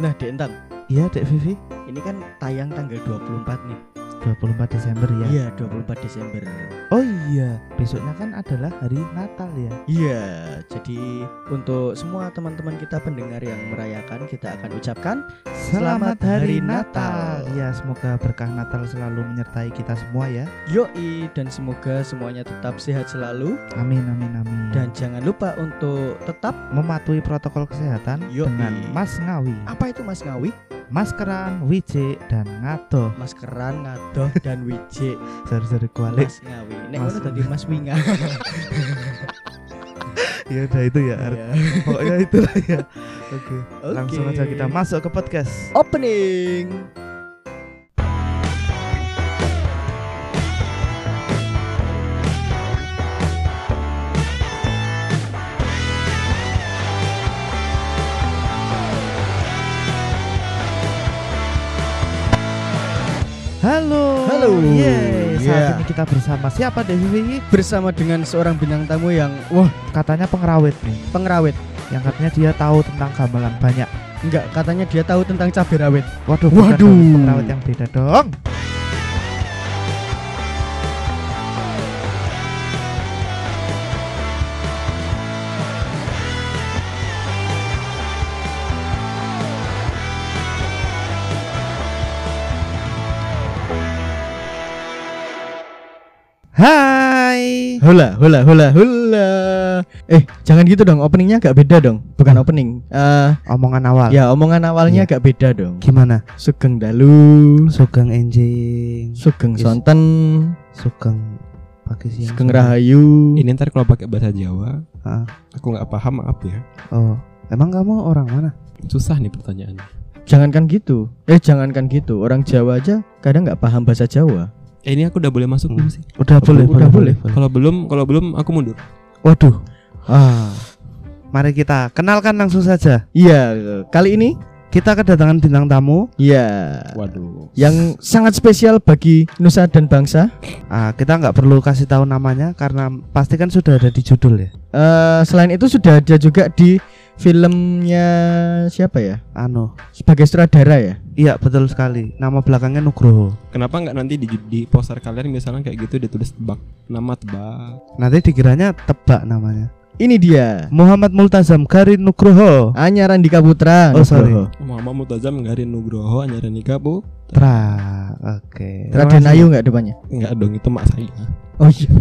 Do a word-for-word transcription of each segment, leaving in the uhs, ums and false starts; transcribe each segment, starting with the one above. Nah, Dek Entang. Iya, Dek Vivi. Ini kan tayang tanggal dua puluh empat nih. dua puluh empat Desember ya? Iya, dua puluh empat Desember. Oh iya, besoknya kan adalah hari Natal ya? Iya, jadi untuk semua teman-teman kita pendengar yang merayakan, kita akan ucapkan Selamat, Selamat Hari Natal. Natal. Ya, semoga berkah Natal selalu menyertai kita semua ya. Yoi, dan semoga semuanya tetap sehat selalu. Amin, amin, amin. Dan jangan lupa untuk tetap mematuhi protokol kesehatan. Yoi. Dengan Mas Ngawi. Apa itu Mas Ngawi? Maskeran, wijik, dan ngadoh. Maskeran, ngadoh, dan wijik. Seru-seru kualik Mas Ngawi. Nek mana tadi Mas Winga. Ya udah itu ya. Pokoknya itulah ya. Oke, okay. Langsung aja kita masuk ke podcast opening. Halo. Halo. Yeay, saat yeah. ini kita bersama siapa, Dewi? Bersama dengan seorang bintang tamu yang wah, katanya pengrawit nih. Pengrawit. Yang katanya dia tahu tentang gamelan banyak. Enggak, katanya dia tahu tentang cabai rawit. Waduh, waduh. Pengrawit yang beda dong. Hai. Hola, hola, hola, hola. Eh, jangan gitu dong. Openingnya agak beda dong. Bukan hmm. opening. Uh, omongan awal. Ya, omongan awalnya agak yeah. beda dong. Gimana? Sugeng dalu, sugeng enjing, sugeng yes. sonten, sugeng pakai siang, sugeng rahayu. Ini ntar kalau pakai bahasa Jawa, uh. aku nggak paham, maaf ya. Oh, emang kamu orang mana? Susah nih pertanyaannya. Jangankan gitu. Eh, jangankan gitu. Orang Jawa aja kadang nggak paham bahasa Jawa. Eh, ini aku udah boleh masuk belum sih? Udah boleh, udah boleh. Kalau belum, kalau belum aku mundur. Waduh. Ah. Mari kita kenalkan langsung saja. Iya, kali ini kita kedatangan bintang tamu. Iya. Waduh. Yang sangat spesial bagi nusa dan bangsa. Ah, kita nggak perlu kasih tahu namanya karena pasti kan sudah ada di judul ya. Uh, selain itu sudah ada juga di filmnya siapa ya? Ano. Sebagai sutradara ya? Iya, betul sekali. Nama belakangnya Nugroho. Kenapa nggak nanti di, di poster kalian misalnya kayak gitu ditulis tebak nama tebak? Nanti dikiranya tebak namanya. Ini dia Muhammad Multazam Garin Nugroho. Hanya Randika Putra. Oh, sorry. Muhammad Multazam Garin Nugroho. Hanya Randika Putra. Oke. Okay. Raden Ayu nggak depannya? Nggak dong, itu mak saya. Oh iya.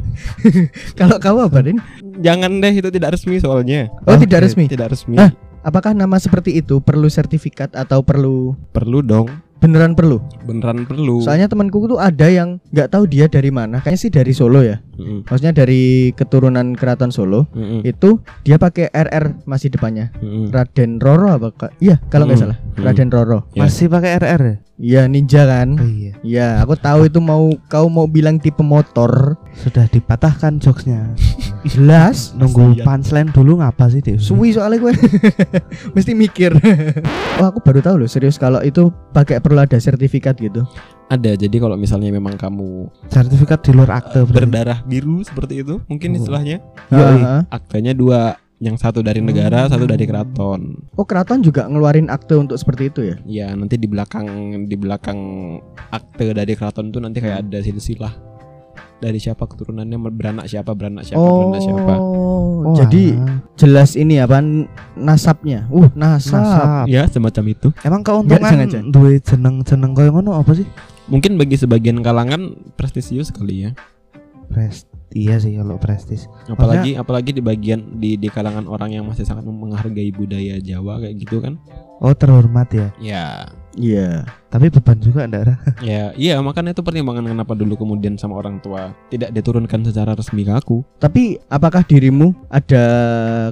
Kalau kamu apa, Rin? Jangan deh, itu tidak resmi soalnya. Oh, okay. tidak resmi. Tidak resmi. Hah? Apakah nama seperti itu perlu sertifikat atau perlu? Perlu dong. Beneran perlu? Beneran perlu. Soalnya temanku tuh ada yang nggak tahu dia dari mana. Kayaknya sih dari Solo ya. Mm-hmm. Maksudnya dari keturunan Keraton Solo. Mm-hmm. Itu dia pakai R R masih depannya. Mm-hmm. Raden Roro apa kak? Iya, kalau nggak mm-hmm. salah. Raden Roro. Yeah. Masih pakai R R ya? Iya, ninja kan? Oh, iya. Iya, aku tahu itu mau kau mau bilang tipe motor. Sudah dipatahkan jokesnya. Jelas. Nunggu punchline dulu ngapa sih, Dew? Suwi soalnya gue. Mesti mikir. Oh, aku baru tahu loh, serius kalau itu pakai perlu ada sertifikat gitu. Ada, jadi kalau misalnya memang kamu sertifikat di luar akte berarti. Berdarah biru seperti itu, mungkin oh. istilahnya. Uh-huh. Aktenya dua. Yang satu dari negara, hmm. satu dari keraton. Oh, keraton juga ngeluarin akte untuk seperti itu ya? Iya, nanti di belakang di belakang akte dari keraton itu nanti kayak ada silsilah dari siapa keturunannya, beranak siapa, beranak siapa, oh. beranak siapa. Oh, jadi ah. jelas ini apa nasabnya. Uh, nasab. nasab. Ya, semacam itu. Emang keuntungan duwe jeneng-jeneng koyo ngono apa sih? Mungkin bagi sebagian kalangan prestisius kali ya. Prest Iya sih kalau prestis. Apalagi Maksudnya, apalagi di bagian di, di kalangan orang yang masih sangat menghargai budaya Jawa kayak gitu kan. Oh, terhormat ya. Iya. Iya. Tapi beban juga Ndara. Iya, iya makanya itu pertimbangan kenapa dulu kemudian sama orang tua tidak diturunkan secara resmi ke aku. Tapi apakah dirimu ada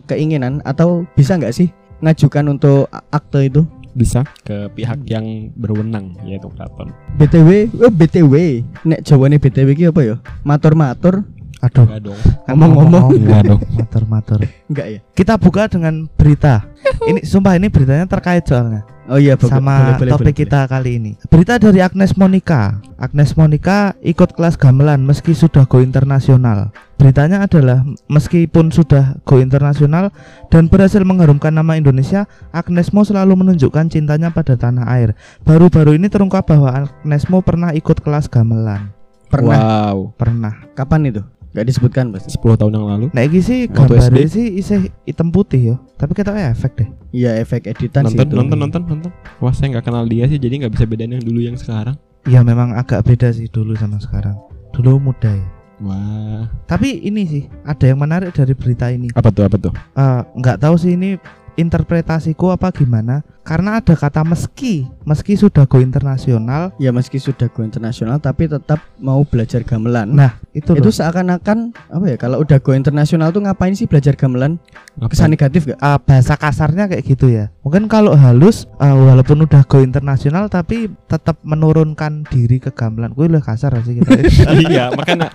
keinginan atau bisa enggak sih ngajukan untuk akte itu? Bisa ke pihak yang berwenang yaitu keraton. B T W, oh B T W. Nek jawane B T W iki apa ya? Matur-matur. Aduh, enggak dong. Ngomong-ngomong enggak dong. Matur-matur. Enggak ya. Kita buka dengan berita. Ini sumpah ini beritanya terkait soalnya. Oh iya, sama boleh, boleh, topik boleh, kita boleh. Kali ini. Berita dari Agnes Monica. Agnes Monica ikut kelas gamelan meski sudah go internasional. Beritanya adalah meskipun sudah go internasional dan berhasil mengharumkan nama Indonesia, Agnes Mo selalu menunjukkan cintanya pada tanah air. Baru-baru ini terungkap bahwa Agnes Mo pernah ikut kelas gamelan. Pernah. Wow. Pernah. Kapan itu? Gak disebutkan, Mas. sepuluh tahun yang lalu. Nah, iki sih gambarnya sih isih hitam putih ya. Tapi kita efek deh. Iya, efek editan nonton, sih itu. Nonton nonton nonton. Wah, saya nggak kenal dia sih, jadi nggak bisa bedain yang dulu yang sekarang. Iya, memang agak beda sih dulu sama sekarang. Dulu muda ya. Wah. Tapi ini sih ada yang menarik dari berita ini. Apa tuh? Apa tuh? Uh, nggak tahu sih ini interpretasiku apa gimana, karena ada kata meski. Meski sudah go internasional ya, meski sudah go internasional tapi tetap mau belajar gamelan. Nah itu itu seakan-akan apa ya, kalau udah go internasional tuh ngapain sih belajar gamelan? Apa? Kesan negatif gak? Uh, bahasa kasarnya kayak gitu ya. Mungkin kalau halus uh, walaupun udah go internasional tapi tetap menurunkan diri ke gamelan. Gue udah kasar sih kita. Iya makanya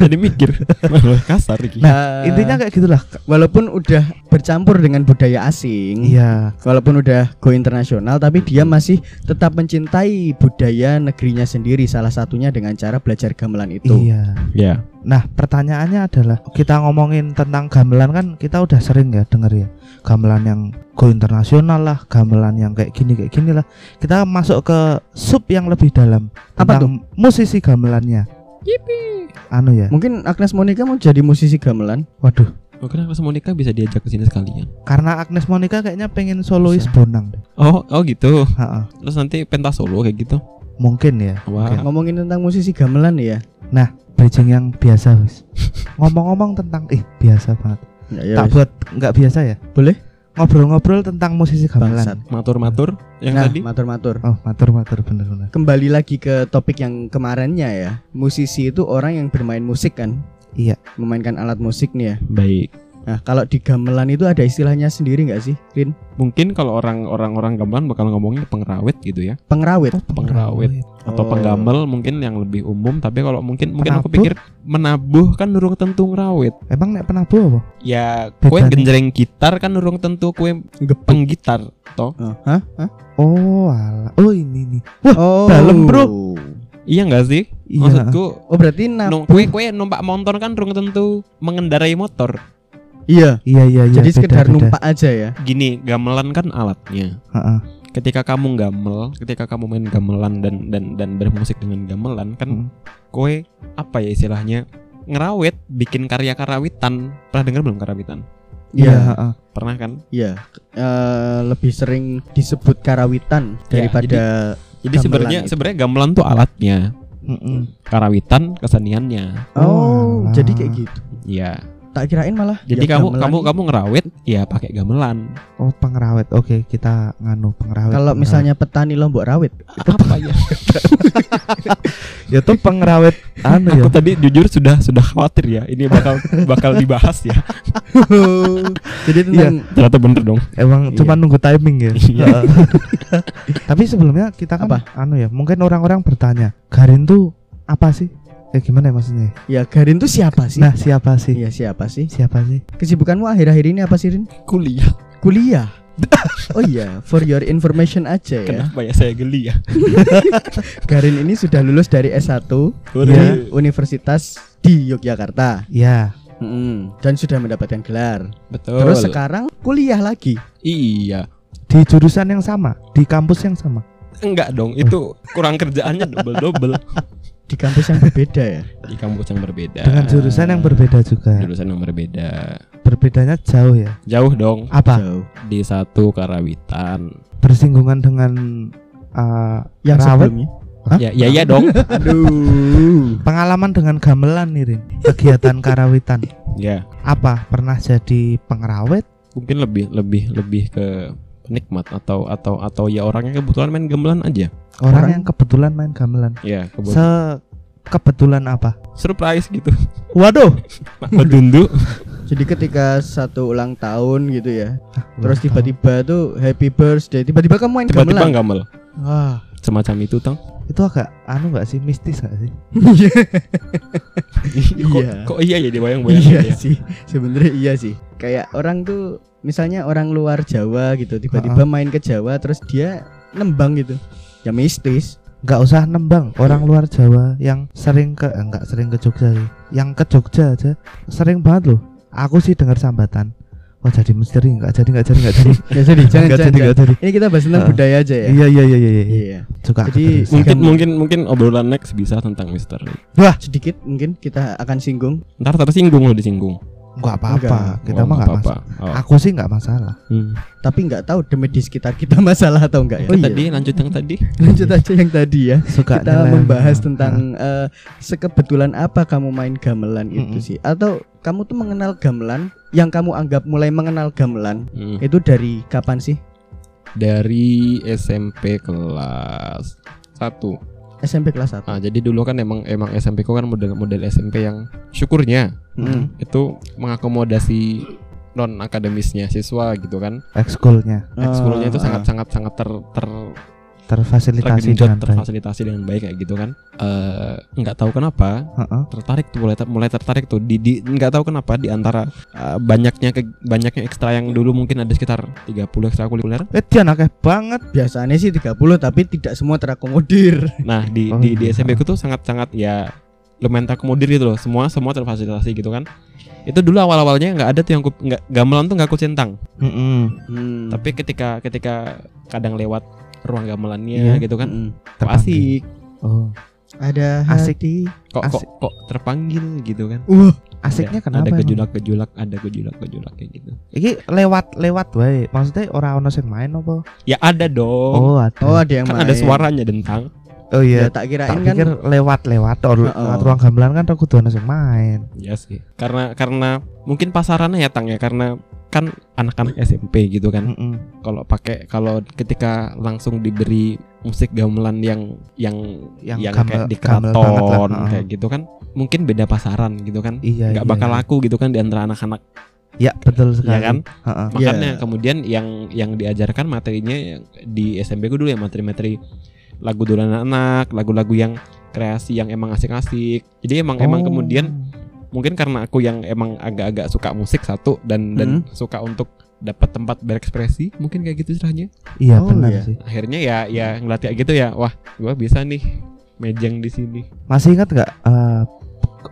jadi mikir kasar gitu. Nah intinya kayak gitulah, walaupun udah bercampur dengan budaya asli. Iya. Walaupun udah go internasional tapi dia masih tetap mencintai budaya negerinya sendiri, salah satunya dengan cara belajar gamelan itu. Iya. Yeah. Nah, pertanyaannya adalah kita ngomongin tentang gamelan kan kita udah sering ya denger ya. Gamelan yang go internasional lah, gamelan yang kayak gini kayak gini lah. Kita masuk ke sub yang lebih dalam tentang apa tuh? Musisi gamelannya. Yippee. Anu ya. Mungkin Agnes Monica mau jadi musisi gamelan. Waduh. Mungkin Agnes Monica bisa diajak ke sini sekalian. Karena Agnes Monica kayaknya pengen solois bonang. Oh, oh gitu. Ha-ha. Terus nanti pentas solo kayak gitu. Mungkin ya. Wow. Mungkin. Ngomongin tentang musisi gamelan ya. Nah, bridging yang biasa. Ngomong-ngomong tentang eh biasa banget. Ya, ya, tak wis. Buat nggak biasa ya? Boleh. Ngobrol-ngobrol tentang musisi gamelan. Matur-matur yang nah, tadi. Matur-matur. Oh, matur-matur benar-benar. Kembali lagi ke topik yang kemarinnya ya. Musisi itu orang yang bermain musik kan. Iya, memainkan alat musik nih ya. Baik. Nah, kalau di gamelan itu ada istilahnya sendiri nggak sih, Rin? Mungkin kalau orang-orang-orang gamelan bakal ngomongnya pengrawit gitu ya. Pengrawit. Oh, pengrawit. Oh. Atau penggambel mungkin yang lebih umum. Tapi kalau mungkin penabuh? Mungkin aku pikir menabuh kan nurung tentu ngrawit. Emang nek penabuh apa? Ya, kue genjreng gitar kan nurung tentu kue gepeng gitar toh. Oh. Hah? Hah? Oh, ala. Oh ini nih. Wah, oh. Dalem, Bro. Iya enggak sih? Iya. Maksudku, oh berarti nabuh. Kue-kue numpak motor kan rung tentu mengendarai motor. Iya. Iya iya iya. Jadi beda, sekedar beda. Numpak aja ya. Gini, gamelan kan alatnya. Ha-ha. Ketika kamu gamel, ketika kamu main gamelan dan dan dan bermusik dengan gamelan kan hmm. kue apa ya istilahnya? Ngerawit, bikin karya karawitan. Pernah dengar belum karawitan? Iya, ya, pernah kan? Iya. Uh, lebih sering disebut karawitan ya, daripada jadi, Jadi sebenarnya sebenarnya gamelan tuh alatnya, mm-mm. karawitan keseniannya. Oh, nah. Jadi kayak gitu. Iya. Tak kirain malah. Jadi ya, kamu kamu kamu ngerawit, ya pakai gamelan. Oh, pengrawit. Oke, kita nganu pengrawit. Kalau pengrawit. Misalnya petani lombok rawit, itu apa ya? Ya tuh pengrawit anu ya. Aku tadi jujur sudah sudah khawatir ya, ini bakal bakal dibahas ya. Jadi tentang ya, ternyata bener dong. Emang iya. Cuma nunggu timing ya. Tapi sebelumnya kita kan apa? Anu ya, mungkin orang-orang bertanya, Garin tuh apa sih? Ya gimana ya maksudnya? Ya Garin tuh siapa sih? Nah siapa sih? Ya siapa sih? Siapa sih? Kesibukanmu akhir-akhir ini apa sih, Rin? Kuliah. Kuliah? Oh iya, for your information aja ya. Kenapa ya saya geli ya? Garin ini sudah lulus dari S satu dari Universitas di Yogyakarta. Ya. Mm-hmm. Dan sudah mendapatkan gelar. Betul. Terus sekarang kuliah lagi. Iya. Di jurusan yang sama? Di kampus yang sama? Enggak dong, itu kurang kerjaannya double-double. Di kampus yang berbeda ya, di kampus yang berbeda dengan jurusan yang berbeda juga, jurusan yang berbeda, berbedanya jauh ya, jauh dong. Apa? Jauh. Di satu karawitan bersinggungan dengan uh, yang rawat ya, ya ya dong. Aduh, pengalaman dengan gamelan nih Rin, kegiatan karawitan. Ya, apa pernah jadi pengrawit? Mungkin lebih lebih lebih ke nikmat atau atau atau ya orangnya kebetulan main gamelan aja. Orang, orang yang kebetulan main gamelan. Iya, kebetulan. Se kebetulan apa? Surprise gitu. Waduh. Bedundu. Jadi ketika satu ulang tahun gitu ya. Ah, terus tiba-tiba tuh happy birthday, tiba-tiba kamu main tiba-tiba gamelan. Tiba-tiba gamel. Ah, semacam itu, Tang. itu agak anu nggak sih, mistis nggak sih? Iya. Kok iya ya dibayang-bayang? Iya ya? Sih, sebenarnya iya sih. Kayak orang tuh, misalnya orang luar Jawa gitu, tiba-tiba uh-huh. main ke Jawa, terus dia nembang gitu, ya mistis. Nggak usah nembang, orang luar Jawa yang sering ke, eh, nggak sering ke Jogja sih, yang ke Jogja aja sering banget loh. Aku sih dengar sambatan. Wah oh, jadi misteri, nggak jadi, nggak jadi, nggak jadi, nggak jadi, jangan, nggak jadi, nggak jadi. Ini kita bahas tentang uh, budaya aja ya. Iya iya iya iya. iya. Suka. Jadi mungkin mungkin mungkin obrolan next bisa tentang misteri. Wah sedikit mungkin kita akan singgung. Ntar tersinggung loh disinggung. Nggak apa-apa, kita mah nggak masalah. Oh. Aku sih nggak masalah. Hmm. Tapi nggak tahu demi di sekitar kita masalah atau enggak ya. Oh, iya. Tadi lanjut yang tadi. Lanjut aja yang tadi ya. Suka kita nilai. Membahas tentang nah. uh, sekebetulan apa kamu main gamelan mm-hmm. itu sih, atau kamu tuh mengenal gamelan, yang kamu anggap mulai mengenal gamelan mm. itu dari kapan sih? Dari S M P kelas satu. S M P kelas satu. Nah, jadi dulu kan emang emang S M P ku kan model-model S M P yang syukurnya hmm. itu mengakomodasi non akademisnya siswa gitu kan. Ekskulnya. Ekskulnya oh, itu sangat-sangat oh. sangat ter ter terfasilitasi dengan terfasilitasi dengan baik kayak gitu kan. Uh, nggak tahu kenapa uh-uh. tertarik tuh mulai ter, mulai tertarik tuh di, di nggak tahu kenapa di antara uh, banyaknya ke, banyaknya ekstra yang dulu mungkin ada sekitar tiga puluh ekstrakurikuler. Eh dia nakeh banget. Biasanya sih tiga puluh tapi tidak semua terakomodir. Nah, di oh, di, di S M P ku tuh sangat-sangat ya lumayan terakomodir gitu loh. Semua semua terfasilitasi gitu kan. Itu dulu awal-awalnya nggak ada tuh yang nggak gamelan tuh nggak ku centang. Mm-hmm. Hmm. Tapi ketika ketika kadang lewat ruang gamelannya yeah. gitu kan mm. asik oh. ada hati kok asik. kok kok terpanggil gitu kan uh asiknya ada, kenapa ada gejolak-gejolak ada gejolak-gejolak kayak gitu iki lewat-lewat wae maksudnya ora ono sing main apa ya ada dong oh ada, oh, ada yang kan main. Ada suaranya dentang oh iya ya, tak kirain tak kan pikir lewat-lewat oh, oh. lewat ruang gamelan kan kudu ono sing main ya yes, sih karena karena mungkin pasarannya ya tang ya karena kan anak-anak S M P gitu kan. Kalau pakai kalau ketika langsung diberi musik gamelan yang yang yang, yang gamel, kayak di keraton kayak gitu kan, mungkin beda pasaran gitu kan. Iya, Gak iya, bakal iya. laku gitu kan di antara anak-anak. Ya, betul sekali. Ya kan? Uh-uh. Makanya yeah. kemudian yang yang diajarkan materinya di S M P gue dulu ya materi-materi lagu dolanan anak, lagu-lagu yang kreasi yang emang asik-asik. Jadi emang oh. emang kemudian mungkin karena aku yang emang agak-agak suka musik satu dan dan hmm. suka untuk dapat tempat berekspresi mungkin kayak gitu istilahnya. Iya oh, benar ya. sih. Akhirnya ya ya ngelatih gitu ya. Wah, gua bisa nih mejeng di sini. Masih ingat enggak uh,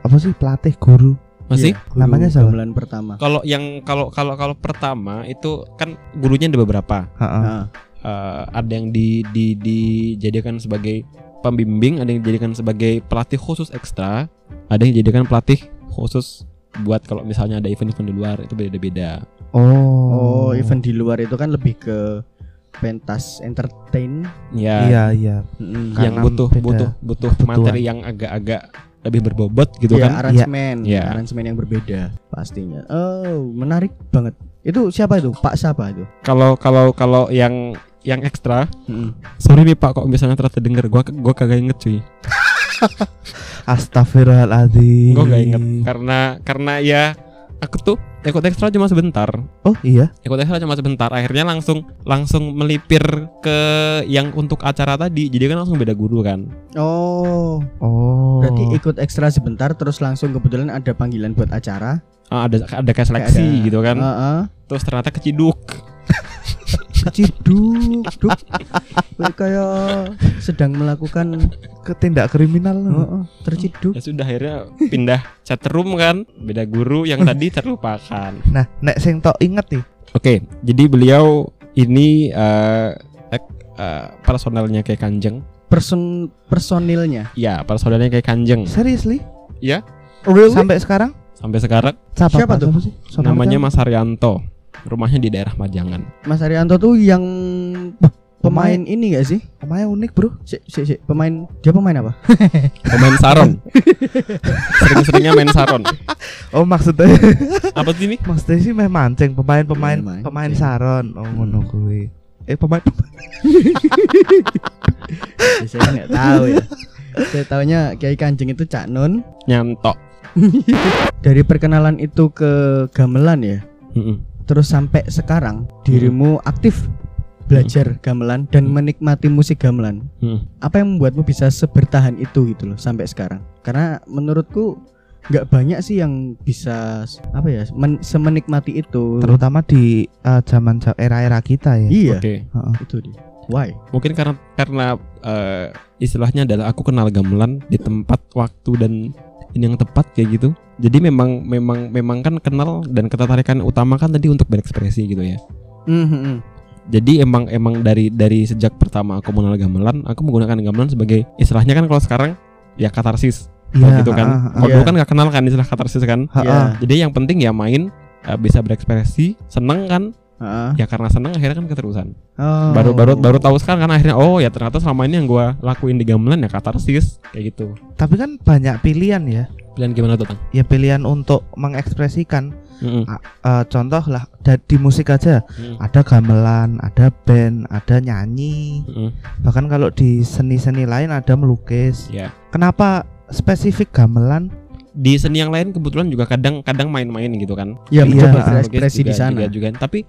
apa sih pelatih guru? Masih? Ya, guru namanya siapa? Gamelan pertama. Kalau yang kalau kalau kalau pertama itu kan gurunya ada beberapa. Uh, ada yang di di dijadikan sebagai pembimbing, ada yang dijadikan sebagai pelatih khusus ekstra, ada yang dijadikan pelatih khusus buat kalau misalnya ada event-event di luar itu beda-beda. Oh, oh event di luar itu kan lebih ke pentas entertain. Ya, iya, iya. Mm, yang butuh beda. butuh butuh Ketuan. materi yang agak-agak lebih berbobot gitu ya, kan? Aransemen, ya. aransemen yang berbeda pastinya. Oh, menarik banget. Itu siapa itu? Pak siapa itu? Kalau kalau kalau yang yang ekstra, mm. sorry nih Pak, kok misalnya ternyata denger gua gua kagak inget cuy. Astagfirullahaladzim. Gue gak inget karena karena ya aku tuh ikut ekstra cuma sebentar. Oh iya. Ikut ekstra cuma sebentar. Akhirnya langsung langsung melipir ke yang untuk acara tadi. Jadi kan langsung beda guru kan. Oh. Oh. Berarti ikut ekstra sebentar terus langsung kebetulan ada panggilan buat acara. Ah, ada ada kayak seleksi kayak ada, gitu kan. Uh-uh. Terus ternyata keciduk. Keciduk, duk, kayak sedang melakukan ketindak kriminal, oh, terciduk. Ya sudah akhirnya pindah chatroom kan, beda guru yang tadi terlupakan. Nah, nek sing tok inget nih. Oke, jadi beliau ini uh, ek, uh, personalnya kayak Kanjeng. Person personilnya? Ya, personalnya kayak Kanjeng. Seriously? Ya. Really? Sampai sekarang? Sampai sekarang. Siapa, Siapa tuh? Siapa namanya Mas Haryanto. Rumahnya di daerah Majangan. Mas Haryanto tuh yang pemain, pemain ini gak sih? Pemain unik bro. Si, si, si. Pemain dia pemain apa? Pemain saron. Sering-seringnya main saron. Oh maksudnya apa sih ini? Maksudnya sih main mancing. Pemain-pemain pemain, pemain saron. Oh ngono kuwi. Eh pemain. Saya nggak tahu ya. Saya tahunya Kiai Kanjeng itu Cak Nun. Nyantok. Dari perkenalan itu ke gamelan ya. Mm-mm. Terus sampai sekarang dirimu aktif belajar hmm. gamelan dan hmm. menikmati musik gamelan. Hmm. Apa yang membuatmu bisa sebertahan itu gitu loh sampai sekarang? Karena menurutku nggak banyak sih yang bisa apa ya men- semenikmati itu, terutama di uh, zaman era-era kita ya. Iya. Okay. Uh-uh. Itu dia. Why? Mungkin karena karena uh, istilahnya adalah aku kenal gamelan di tempat, waktu dan yang tepat kayak gitu. Jadi memang memang memang kan kenal dan ketertarikan utama kan tadi untuk berekspresi gitu ya. Mm-hmm. Jadi emang emang dari dari sejak pertama aku mengenal gamelan, aku menggunakan gamelan sebagai istilahnya kan kalau sekarang ya katarsis. Yeah, gitu kan. Uh, uh, kalau yeah. dulu kan nggak kenal kan istilah katarsis kan. Uh, yeah. Jadi yang penting ya main, uh, bisa berekspresi, seneng kan. Uh, ya karena seneng akhirnya kan keterusan. Oh. Baru baru baru tahu sekarang kan akhirnya oh ya ternyata selama ini yang gue lakuin di gamelan ya katarsis kayak gitu. Tapi kan banyak pilihan ya. Pilihan gimana tuh Bang? Ya pilihan untuk mengekspresikan. Mm-hmm. Uh, contoh lah di musik aja mm. ada gamelan, ada band, ada nyanyi, mm. bahkan kalau di seni-seni lain ada melukis. Yeah. Kenapa spesifik gamelan? Di seni yang lain kebetulan juga kadang-kadang main-main gitu kan. Ya, iya, iya, ekspresi di sana juga, juga. Tapi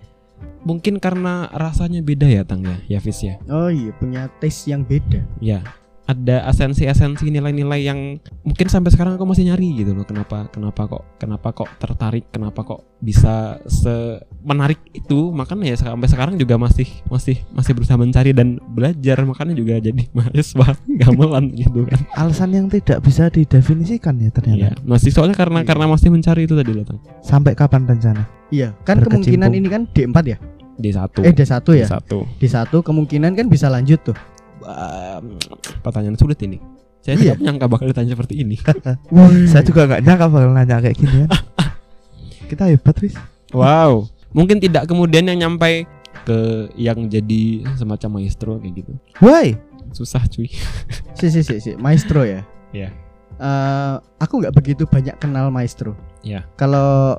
mungkin karena rasanya beda ya Tang ya, ya Fis ya. Oh iya, punya taste yang beda. Ya. Yeah. Ada esensi-esensi nilai-nilai yang mungkin sampai sekarang aku masih nyari gitu loh. Kenapa kenapa kok kenapa kok tertarik, kenapa kok bisa semenarik itu? Makanya ya sampai sekarang juga masih masih masih berusaha mencari dan belajar, makanya juga jadi mahasiswa gamelan gitu kan. Alasan yang tidak bisa didefinisikan ya ternyata. Ya, masih soalnya karena iya. karena masih mencari itu tadi loh. Sampai kapan rencana? Iya, kan kemungkinan ini kan D empat ya? D satu. Eh D satu ya? D satu. D satu kemungkinan kan bisa lanjut tuh. Um, pertanyaan sulit ini. Saya iya. tidak nyangka bakal ditanya seperti ini. Saya juga nggak nyangka bakal nanya kayak gini ya. Kita hebat Wis. Wow. Mungkin tidak kemudian yang nyampe ke yang jadi semacam maestro kayak gitu. Why? Susah cuy. Si si si si maestro ya. Ya. Yeah. Uh, aku nggak begitu banyak kenal maestro. Ya. Yeah. Kalau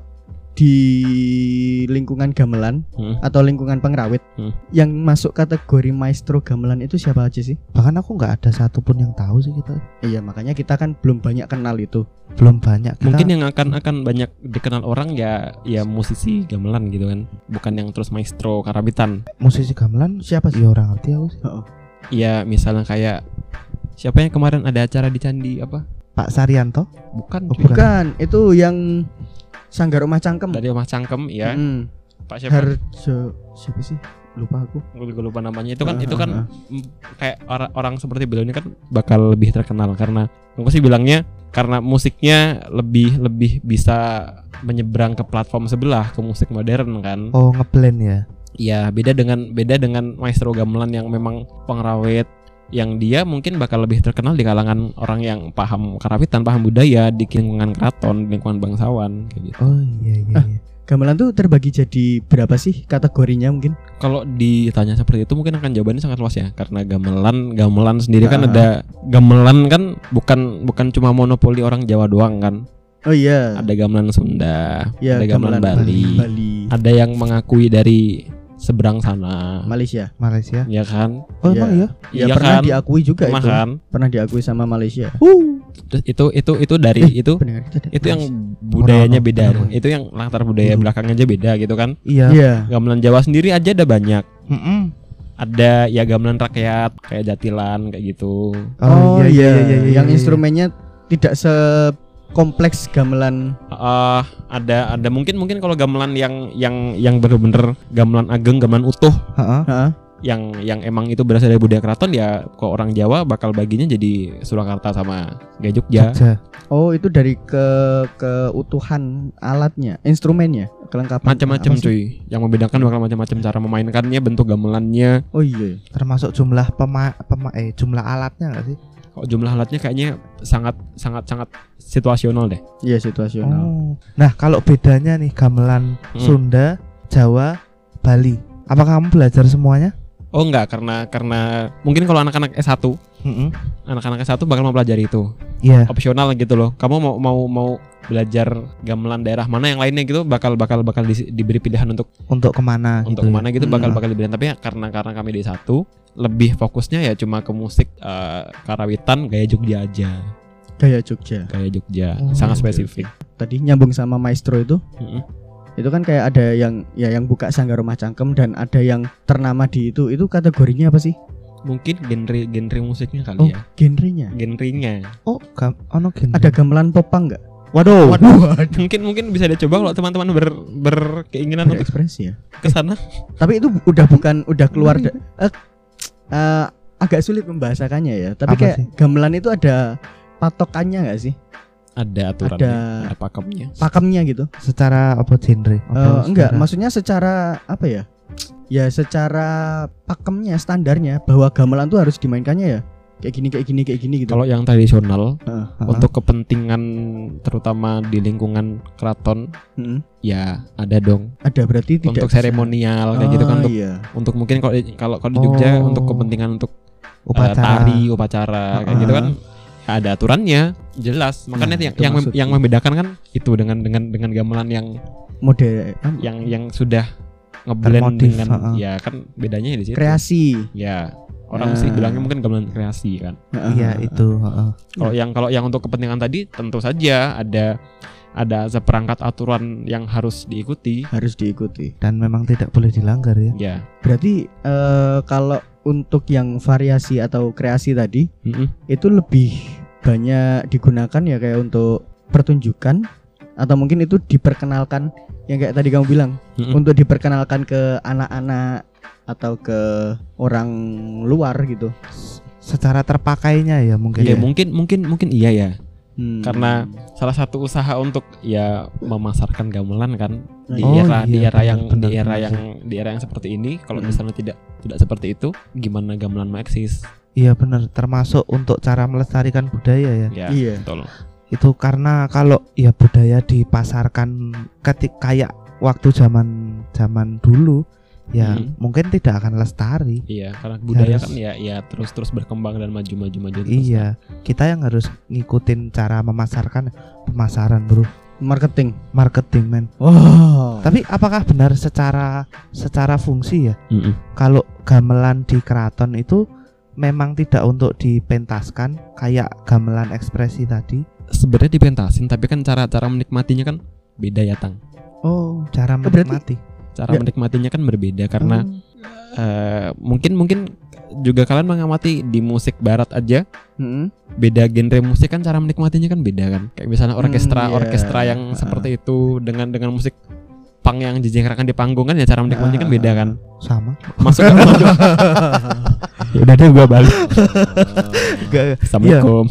di lingkungan gamelan hmm. atau lingkungan pengrawit hmm. yang masuk kategori maestro gamelan itu siapa aja sih? Bahkan aku nggak ada satupun yang tahu sih kita. Iya makanya kita kan belum banyak kenal itu. Belum banyak. Kita... Mungkin yang akan akan banyak dikenal orang ya ya musisi gamelan gitu kan, bukan yang terus maestro karabitan. Musisi gamelan siapa sih? Ya orang ngerti aku sih. Iya misalnya kayak siapa yang kemarin ada acara di Candi apa? Pak Haryanto? Bukan. Oh, bukan. Bukan itu yang Sanggar Rumah Cangkem. Dari Rumah Cangkem ya. Hmm. Pak siapa? Herjo. Siapa sih? Lupa aku. Gue lupa namanya. Itu kan uh, itu kan uh, uh. kayak orang orang seperti beliau ini kan bakal lebih terkenal karena aku sih bilangnya karena musiknya lebih lebih bisa menyeberang ke platform sebelah, ke musik modern kan. Oh, ngeblend ya. Iya, beda dengan beda dengan maestro gamelan yang memang pengrawit, yang dia mungkin bakal lebih terkenal di kalangan orang yang paham karawitan, paham budaya, di lingkungan keraton, di lingkungan bangsawan kayak gitu. Oh iya iya. Ah, gamelan tuh terbagi jadi berapa sih kategorinya mungkin? Kalau ditanya seperti itu mungkin akan jawabannya sangat luas ya, karena gamelan gamelan sendiri nah. kan ada gamelan kan bukan bukan cuma monopoli orang Jawa doang kan. Oh iya. Ada gamelan Sunda, ya, ada gamelan, gamelan Bali, Bali, ada yang mengakui dari seberang sana Malaysia Malaysia ya kan. Oh ya. Emang ya ya, ya pernah kan? Diakui juga itu kan? Pernah diakui sama Malaysia. uh. itu itu itu dari eh, itu bener, itu, itu yang budayanya beda orang. Itu yang latar budaya hmm. belakangnya aja beda gitu kan. Iya yeah. Gamelan Jawa sendiri aja ada banyak. Mm-mm. Ada ya gamelan rakyat kayak jatilan kayak gitu. Oh iya iya, iya, iya, iya yang iya, instrumennya iya. tidak se kompleks gamelan. Uh, ada ada mungkin mungkin kalau gamelan yang yang yang benar-benar gamelan ageng, gamelan utuh. Ha-ha. Ha-ha. Yang yang emang itu berasal dari budaya keraton ya, kalau orang Jawa bakal baginya jadi Surakarta sama gaya Jogja. Jogja. Oh, itu dari ke keutuhan alatnya, instrumennya, kelengkapan. Macam-macam cuy. Yang membedakan bakal macam-macam cara memainkannya, bentuk gamelannya. Oh iya. Termasuk jumlah pema, pema eh jumlah alatnya enggak sih? Kalau jumlah alatnya kayaknya sangat sangat sangat situasional deh. Iya situasional. Oh. Nah kalau bedanya nih gamelan hmm. Sunda, Jawa, Bali. Apa kamu belajar semuanya? Oh enggak, karena karena mungkin kalau anak-anak S satu, hmm. anak-anak S satu bakal mau belajar itu. Iya. Yeah. Opsional gitu loh. Kamu mau mau mau belajar gamelan daerah mana yang lainnya gitu bakal bakal bakal di, diberi pilihan untuk untuk kemana? Untuk gitu kemana ya. gitu bakal hmm. bakal diberi. Tapi ya, karena karena kami di S satu lebih fokusnya ya cuma ke musik uh, karawitan gaya Jogja aja. Gaya Jogja. Gaya Jogja, oh, sangat spesifik. Tadi nyambung sama maestro itu. Mm-hmm. itu kan kayak ada yang ya yang buka sanggar rumah cangkem dan ada yang ternama di itu, itu kategorinya apa sih? Mungkin genre genre musiknya kali oh, ya. Genrenya. Genrenya. Oh, gam, ono genre. Ada gamelan popang enggak? Waduh. Waduh. Waduh. Mungkin mungkin bisa dicoba kalau teman-teman ber berkeinginan untuk ekspresi ya. Ke sana. Eh, tapi itu udah bukan udah keluar da, eh, uh, agak sulit membahasakannya ya. Tapi apa kayak sih? Gamelan itu ada patokannya enggak sih? Ada aturannya, ada, ada pakemnya. Pakemnya gitu. Secara apa genre? Uh, enggak, secara... maksudnya secara apa ya? Ya secara pakemnya, standarnya bahwa gamelan tuh harus dimainkannya ya kayak gini kayak gini kayak gini gitu. Kalau yang tradisional uh, uh, untuk kepentingan terutama di lingkungan keraton uh, ya ada dong. Ada berarti tidak untuk seremonial uh, kayak gitu kan untuk, iya. Untuk mungkin kalau kalau kalau di Jogja oh, untuk kepentingan untuk upacara. Uh, tari upacara uh, kayak gitu kan ya ada aturannya jelas. Makanya nah, yang yang, mem- yang membedakan kan itu dengan dengan dengan gamelan yang mode yang yang sudah ngeblend dengan uh, ya kan bedanya di situ. Kreasi. Ya, orang uh, mesti bilangnya mungkin gamelan kreasi kan. Iya, uh, uh, itu, uh, Kalau uh. yang kalau yang untuk kepentingan tadi tentu saja ada ada seperangkat aturan yang harus diikuti, harus diikuti dan memang tidak boleh dilanggar ya. Ya. Berarti uh, kalau untuk yang variasi atau kreasi tadi, mm-hmm. itu lebih banyak digunakan ya kayak untuk pertunjukan atau mungkin itu diperkenalkan yang kayak tadi kamu bilang mm-hmm. untuk diperkenalkan ke anak-anak atau ke orang luar gitu secara terpakainya ya mungkin ya, ya. mungkin mungkin mungkin iya ya hmm. Karena salah satu usaha untuk ya memasarkan gamelan kan di oh, era iya, di era yang benar, benar, di era benar. yang di era yang seperti ini kalau hmm. misalnya tidak tidak seperti itu gimana gamelan mau eksis. Iya benar, termasuk untuk cara melestarikan budaya ya, ya iya betul. Itu karena kalau ya budaya dipasarkan ketik kayak waktu zaman zaman dulu ya hmm. mungkin tidak akan lestari. Iya, karena budaya harus, kan ya ya terus-terus berkembang dan maju-maju maju terus. Iya, kan. Kita yang harus ngikutin cara memasarkan pemasaran, Bro. Marketing, marketing men. Wow. Tapi apakah benar secara secara fungsi ya? Mm-mm. Kalau gamelan di keraton itu memang tidak untuk dipentaskan kayak gamelan ekspresi tadi. Sebenarnya dipentasin tapi kan cara-cara menikmatinya kan beda ya Tang. Oh, cara menikmati. Cara ya. menikmatinya kan berbeda karena hmm. uh, mungkin mungkin juga kalian mengamati di musik barat aja. Hmm. Beda genre musik kan cara menikmatinya kan beda kan. Kayak misalnya orkestra hmm, yeah. orkestra yang uh. seperti itu dengan dengan musik punk yang dijengkrakan di panggung kan ya cara menikmatinya uh, kan beda kan. Sama. Masuk kan masuk. Ya udah deh gua balik. Uh, Assalamualaikum.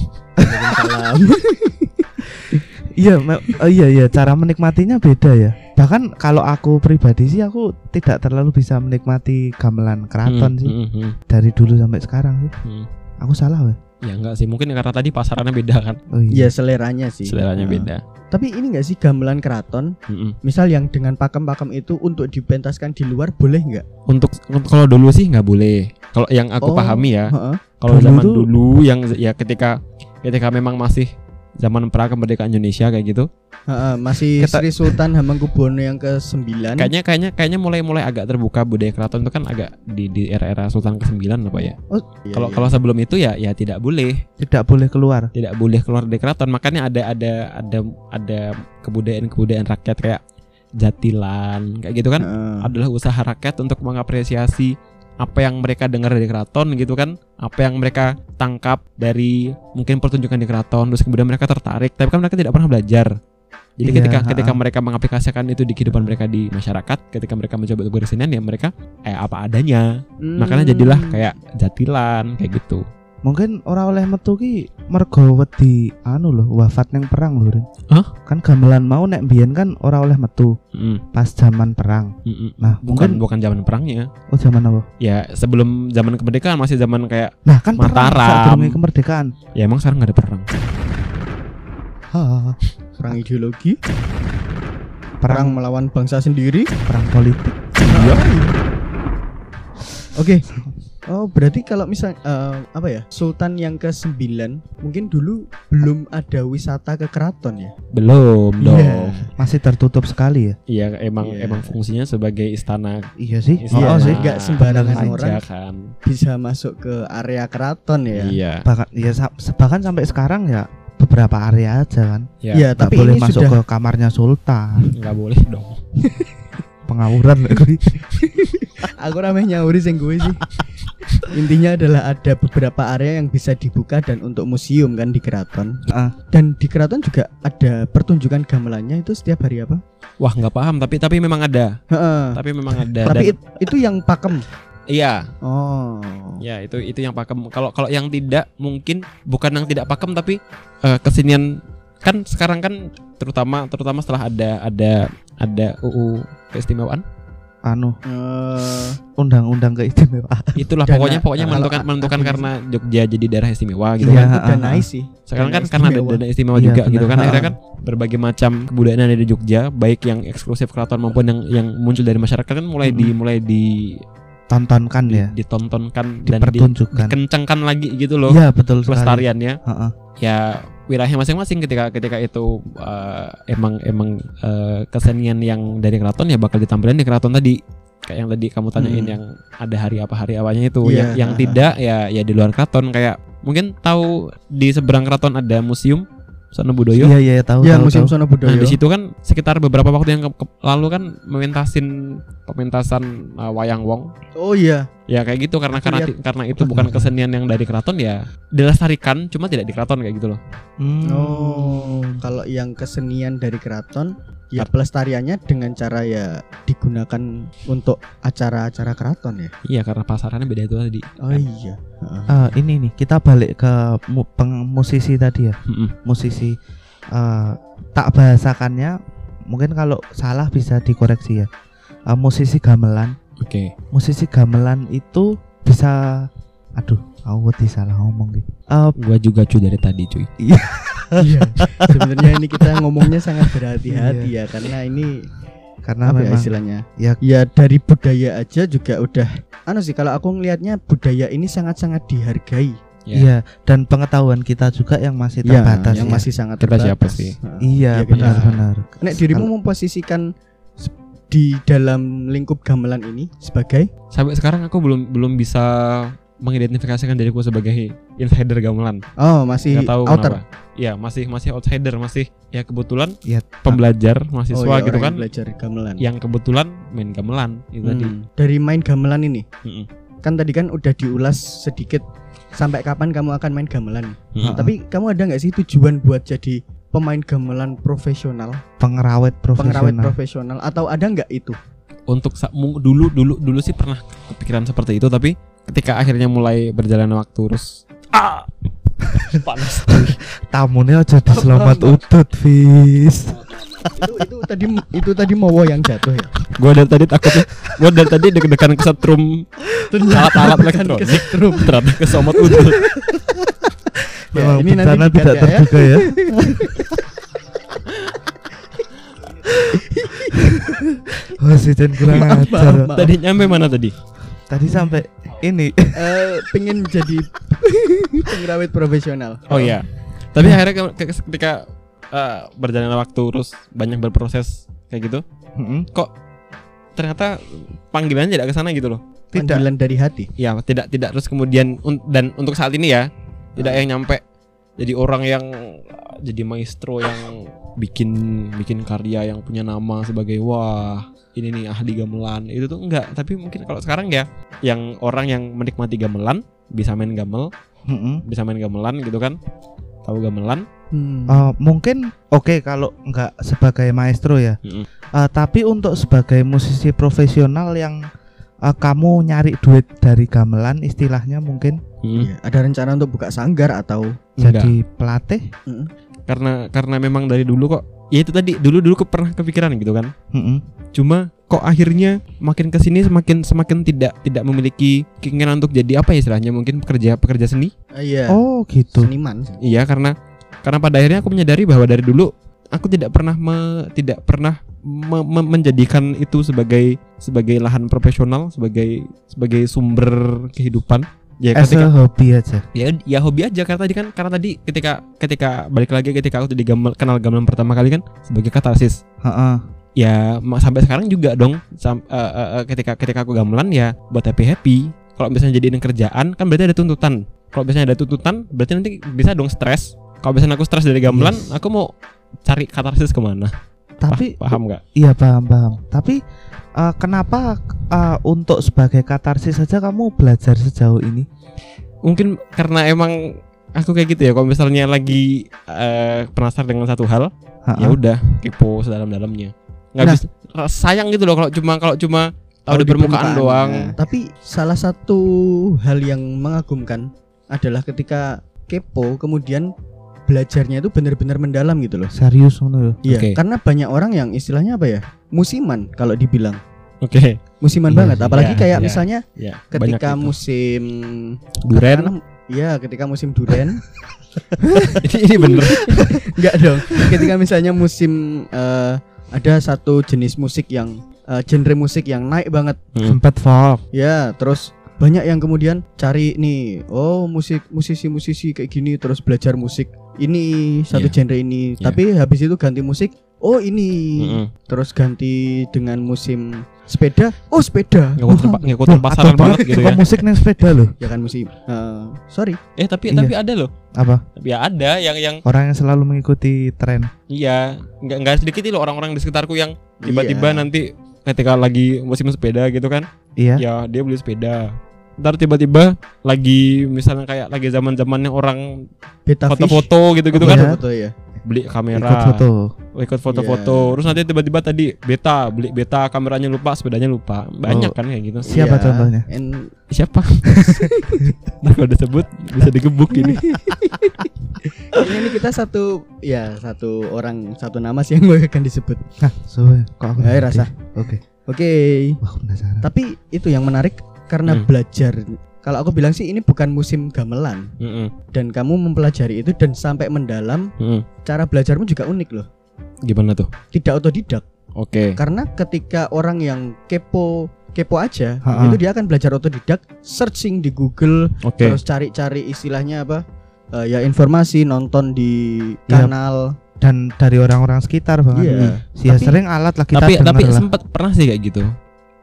Iya, me- oh iya iya cara menikmatinya beda ya. Bahkan kalau aku pribadi sih aku tidak terlalu bisa menikmati gamelan keraton hmm, sih hmm, hmm. dari dulu sampai sekarang sih. Hmm. Aku salah weh? Ya enggak sih, mungkin karena tadi pasarannya beda kan. Oh, iya. Ya seleranya sih. Seleranya uh. beda. Tapi ini enggak sih gamelan keraton? Mm-mm. Misal yang dengan pakem-pakem itu untuk dipentaskan di luar boleh enggak? Untuk kalau dulu sih enggak boleh. Kalau yang aku oh, pahami ya. Uh-uh. Kalau zaman dulu, dulu yang ya ketika ketika memang masih zaman pra kemerdekaan Indonesia kayak gitu. Uh-uh, masih Keta- Sri Sultan Hamengkubuwono yang kesembilan. Kayaknya kayaknya kayaknya mulai-mulai agak terbuka budaya keraton itu kan agak di di era-era Sultan kesembilan apa ya. Oh, iya, kalau iya. kalau sebelum itu ya ya tidak boleh. Tidak boleh keluar. Tidak boleh keluar dari keraton. Makanya ada ada ada ada kebudayaan-kebudayaan rakyat kayak jatilan kayak gitu kan. Uh. Adalah usaha rakyat untuk mengapresiasi apa yang mereka dengar dari keraton gitu kan, apa yang mereka tangkap dari mungkin pertunjukan di keraton, terus kemudian mereka tertarik, tapi kan mereka tidak pernah belajar. Jadi yeah, ketika ha-ha. ketika mereka mengaplikasikan itu di kehidupan mereka di masyarakat, ketika mereka mencoba untuk kesenian ya mereka eh apa adanya. Hmm. Makanya jadilah kayak jatilan kayak gitu. Mungkin orang oleh metu ki mergo wedi anu loh wafat neng perang lho. Hah? Kan gamelan mau nek mbiyen kan orang oleh metu. Mm. Pas zaman perang. Mm-mm. Nah, bukan mungkin, bukan zaman perangnya. Oh, zaman apa? Ya, sebelum zaman kemerdekaan masih zaman kayak nah, kan Mataram. Sebelum kemerdekaan. Ya emang sekarang enggak ada perang. Ha, perang ideologi. Perang, perang melawan bangsa sendiri, perang politik. Iya. Oke. Okay. Oh berarti kalau misal uh, apa ya Sultan yang kesembilan mungkin dulu belum ada wisata ke keraton ya? Belum dong. Yeah. Masih tertutup sekali ya? Iya emang yeah. emang fungsinya sebagai istana. Iya sih. Iya sih. Gak sembarangan orang kan bisa masuk ke area keraton ya. Iya. Bahkan ya bahkan sampai sekarang ya. beberapa area aja kan. Iya, ya, tapi boleh ini masuk sudah... ke kamarnya Sultan. Enggak boleh dong. Pengawuran gue. Aku ramai nyawuri sing gue sih. Intinya adalah ada beberapa area yang bisa dibuka dan untuk museum kan di keraton. Uh. Dan di keraton juga ada pertunjukan gamelannya itu setiap hari apa? Wah, nggak paham tapi tapi memang ada. Uh. Tapi memang ada. Tapi dan... it, itu yang pakem. Iya. Oh. Ya, itu itu yang pakem. Kalau kalau yang tidak mungkin bukan yang tidak pakem tapi uh, kesenian kan sekarang kan terutama terutama setelah ada ada ada U U keistimewaan. Anu uh, undang-undang keistimewaan itulah dana, pokoknya pokoknya menentukan menentukan karena Jogja jadi daerah istimewa gitu ya, kan dana I S I sekarang dana kan istimewa. Karena ada dana istimewa ya, juga benar. Gitu kan akhirnya kan berbagai macam kebudayaan dari Jogja baik yang eksklusif keraton maupun yang yang muncul dari masyarakat kan mulai hmm. dimulai ditontonkan di, ya ditontonkan dan dikencangkan lagi gitu loh ya, betul pelestariannya uh-uh. ya wilayahnya masing-masing ketika ketika itu uh, emang emang uh, kesenian yang dari keraton ya bakal ditampilkan di keraton tadi kayak yang tadi kamu tanyain hmm. yang ada hari apa hari awalnya itu yeah. yang yang tidak ya ya di luar keraton kayak mungkin tahu di seberang keraton ada museum Sono Budoyo. Iya iya tahu. Ya, tahu, museum Sono Budoyo. Nah, di situ kan sekitar beberapa waktu yang ke- lalu kan mementasin pementasan uh, wayang wong. Oh iya. Ya kayak gitu karena karena di, karena itu bukan kesenian yang dari keraton ya dilestarikan cuma tidak di keraton kayak gitu loh. Hmm. Oh, kalau yang kesenian dari keraton ya pelestariannya dengan cara ya digunakan untuk acara-acara keraton ya. Iya karena pasarannya beda itu tadi. Oh iya. Uh, ini nih kita balik ke mu- peng- musisi tadi ya. Mm-mm. Musisi uh, tak bahasakannya mungkin kalau salah bisa dikoreksi ya. Uh, musisi gamelan. Oke. Okay. Musisi gamelan itu bisa. Aduh, aku tadi salah ngomong gitu. Uh, Gua juga cuy dari tadi cuy. Iya. Iya. Sebenarnya ini kita ngomongnya sangat berhati-hati ya karena ini karena apa memang, ya istilahnya? Ya, ya dari budaya aja juga udah. Anu sih kalau aku ngelihatnya budaya ini sangat-sangat dihargai. Iya. Ya, dan pengetahuan kita juga yang masih terbatas. Ya, yang ya. Masih sangat terbatas. Kita siapa sih? Nah, iya, benar-benar. Ya, benar. Nek dirimu memposisikan di dalam lingkup gamelan ini sebagai sampai sekarang aku belum belum bisa mengidentifikasikan diriku sebagai insider gamelan. Oh, masih tahu outer. Iya, masih masih outsider, masih ya kebetulan ya, pembelajar, mahasiswa oh, ya, gitu kan. Belajar gamelan. Yang kebetulan main gamelan itu hmm. tadi. Dari main gamelan ini. Mm-mm. Kan tadi kan udah diulas sedikit sampai kapan kamu akan main gamelan. Mm-mm. Tapi kamu ada enggak sih tujuan buat jadi pemain gamelan profesional, pengerawat profesional. Pengerawat profesional atau ada enggak itu? Untuk dulu dulu dulu sih pernah kepikiran seperti itu tapi ketika akhirnya mulai berjalan waktu terus ah panas tamunya aja diselamat utut Fis itu, itu tadi itu tadi Mowo yang jatuh ya gua dari tadi takutnya gua dari tadi deg-degan kesetrum alat-alat elektronik kesetrum terhadap kesomat utut ya, ini bencana nanti tidak terduga ya, ya. Oh si Jen kurang ajar tadi nyampe mana tadi? Tadi sampai ini uh, pengen jadi pengrawit profesional. Oh iya. Tapi akhirnya ke- ke- ketika uh, berjalannya waktu terus banyak berproses kayak gitu, mm-hmm. kok ternyata panggilannya tidak ke sana gitu loh. Tidak. Panggilan dari hati. Iya, tidak tidak terus kemudian un- dan untuk saat ini ya tidak yang nyampe jadi orang yang jadi maestro yang bikin bikin karya yang punya nama sebagai wah ini nih ahli gamelan itu tuh enggak tapi mungkin kalau sekarang ya yang orang yang menikmati gamelan bisa main gamel mm-hmm. bisa main gamelan gitu kan tahu gamelan hmm. uh, mungkin oke okay, kalau enggak sebagai maestro ya mm-hmm. uh, tapi untuk sebagai musisi profesional yang uh, kamu nyari duit dari gamelan istilahnya mungkin mm-hmm. ya, ada rencana untuk buka sanggar atau jadi enggak. Pelatih mm-hmm. karena karena memang dari dulu kok ya itu tadi dulu dulu pernah kepikiran gitu kan mm-hmm. Cuma kok akhirnya makin kesini semakin semakin tidak tidak memiliki keinginan untuk jadi apa ya istilahnya mungkin pekerja pekerja seni. Uh, iya. Oh gitu. Seniman. Iya karena karena pada akhirnya aku menyadari bahwa dari dulu aku tidak pernah me, tidak pernah me, me, menjadikan itu sebagai sebagai lahan profesional sebagai sebagai sumber kehidupan. Ya ketika hobi aja. Ya ya hobi aja karena tadi kan karena tadi ketika ketika balik lagi ketika aku tadi gamel, kenal gamelan pertama kali kan sebagai katarsis. Heeh. Ya sampai sekarang juga dong sam, uh, uh, uh, ketika ketika aku gamelan ya buat happy happy kalau misalnya jadiin kerjaan kan berarti ada tuntutan kalau biasanya ada tuntutan berarti nanti bisa dong stres Kalau misalnya aku stres dari gamelan, yes. aku mau cari katarsis kemana? Tapi paham nggak? Iya paham paham. Tapi uh, kenapa uh, untuk sebagai katarsis saja kamu belajar sejauh ini? Mungkin karena emang aku kayak gitu ya. Kalau misalnya lagi uh, penasaran dengan satu hal, ya udah kepo sedalam-dalamnya. Nggak nah, bisa sayang gitu loh kalau cuma kalau cuma tahu di permukaan doang. Ya. Tapi salah satu hal yang mengagumkan adalah ketika kepo kemudian belajarnya itu benar-benar mendalam gitu loh. Serius loh. Iya. Okay. Karena banyak orang yang istilahnya apa ya? Musiman kalau dibilang. Oke. Okay. Musiman yeah, banget. Apalagi yeah, kayak yeah, misalnya yeah, ketika musim duren. Iya, ketika musim duren. ini, ini bener. Enggak dong. Ketika misalnya musim uh, ada satu jenis musik yang uh, genre musik yang naik banget. Sempat hmm. folk. Ya, terus banyak yang kemudian cari nih, oh musik musisi-musisi kayak gini, terus belajar musik ini satu yeah. genre ini, yeah. tapi habis itu ganti musik, oh ini, mm-hmm. terus ganti dengan musim sepeda, oh sepeda, ngikutin oh, pasaran banget gitu ya. Musik neng sepeda loh, ya kan musim. Uh, sorry. Eh tapi iya. tapi ada loh. Apa? Tapi ya ada yang yang orang yang selalu mengikuti tren. Iya, nggak nggak sedikit loh orang-orang di sekitarku yang tiba-tiba iya. nanti ketika lagi musim sepeda gitu kan, iya. ya dia beli sepeda. Ntar tiba-tiba lagi misalnya kayak lagi zaman-zamannya orang Beta foto-foto fish. gitu-gitu oh, kan foto, ya. Beli kamera ikut foto ikut foto-foto yeah. terus nanti tiba-tiba tadi beta beli beta kameranya lupa sepedanya lupa banyak oh. kan kayak gitu. Siapa yeah. contohnya? And... siapa? Kalau disebut bisa digebuk ini. Ini kita satu ya satu orang satu nama sih yang gue akan disebut. Nah, so kok aku nggak rasa. Oke. Oke. Tapi itu yang menarik karena hmm. belajar, kalau aku bilang sih ini bukan musim gamelan, hmm. dan kamu mempelajari itu dan sampai mendalam. hmm. Cara belajarmu juga unik loh. Gimana tuh? Tidak otodidak. Oke. Okay. Karena ketika orang yang kepo kepo aja, Ha-ha. itu dia akan belajar otodidak, searching di Google, okay. terus cari-cari istilahnya apa, uh, ya informasi, nonton di ya. kanal. Dan dari orang-orang sekitar banget. Yeah. Iya. Sering alat lah kita. Tapi tapi sempat pernah sih kayak gitu.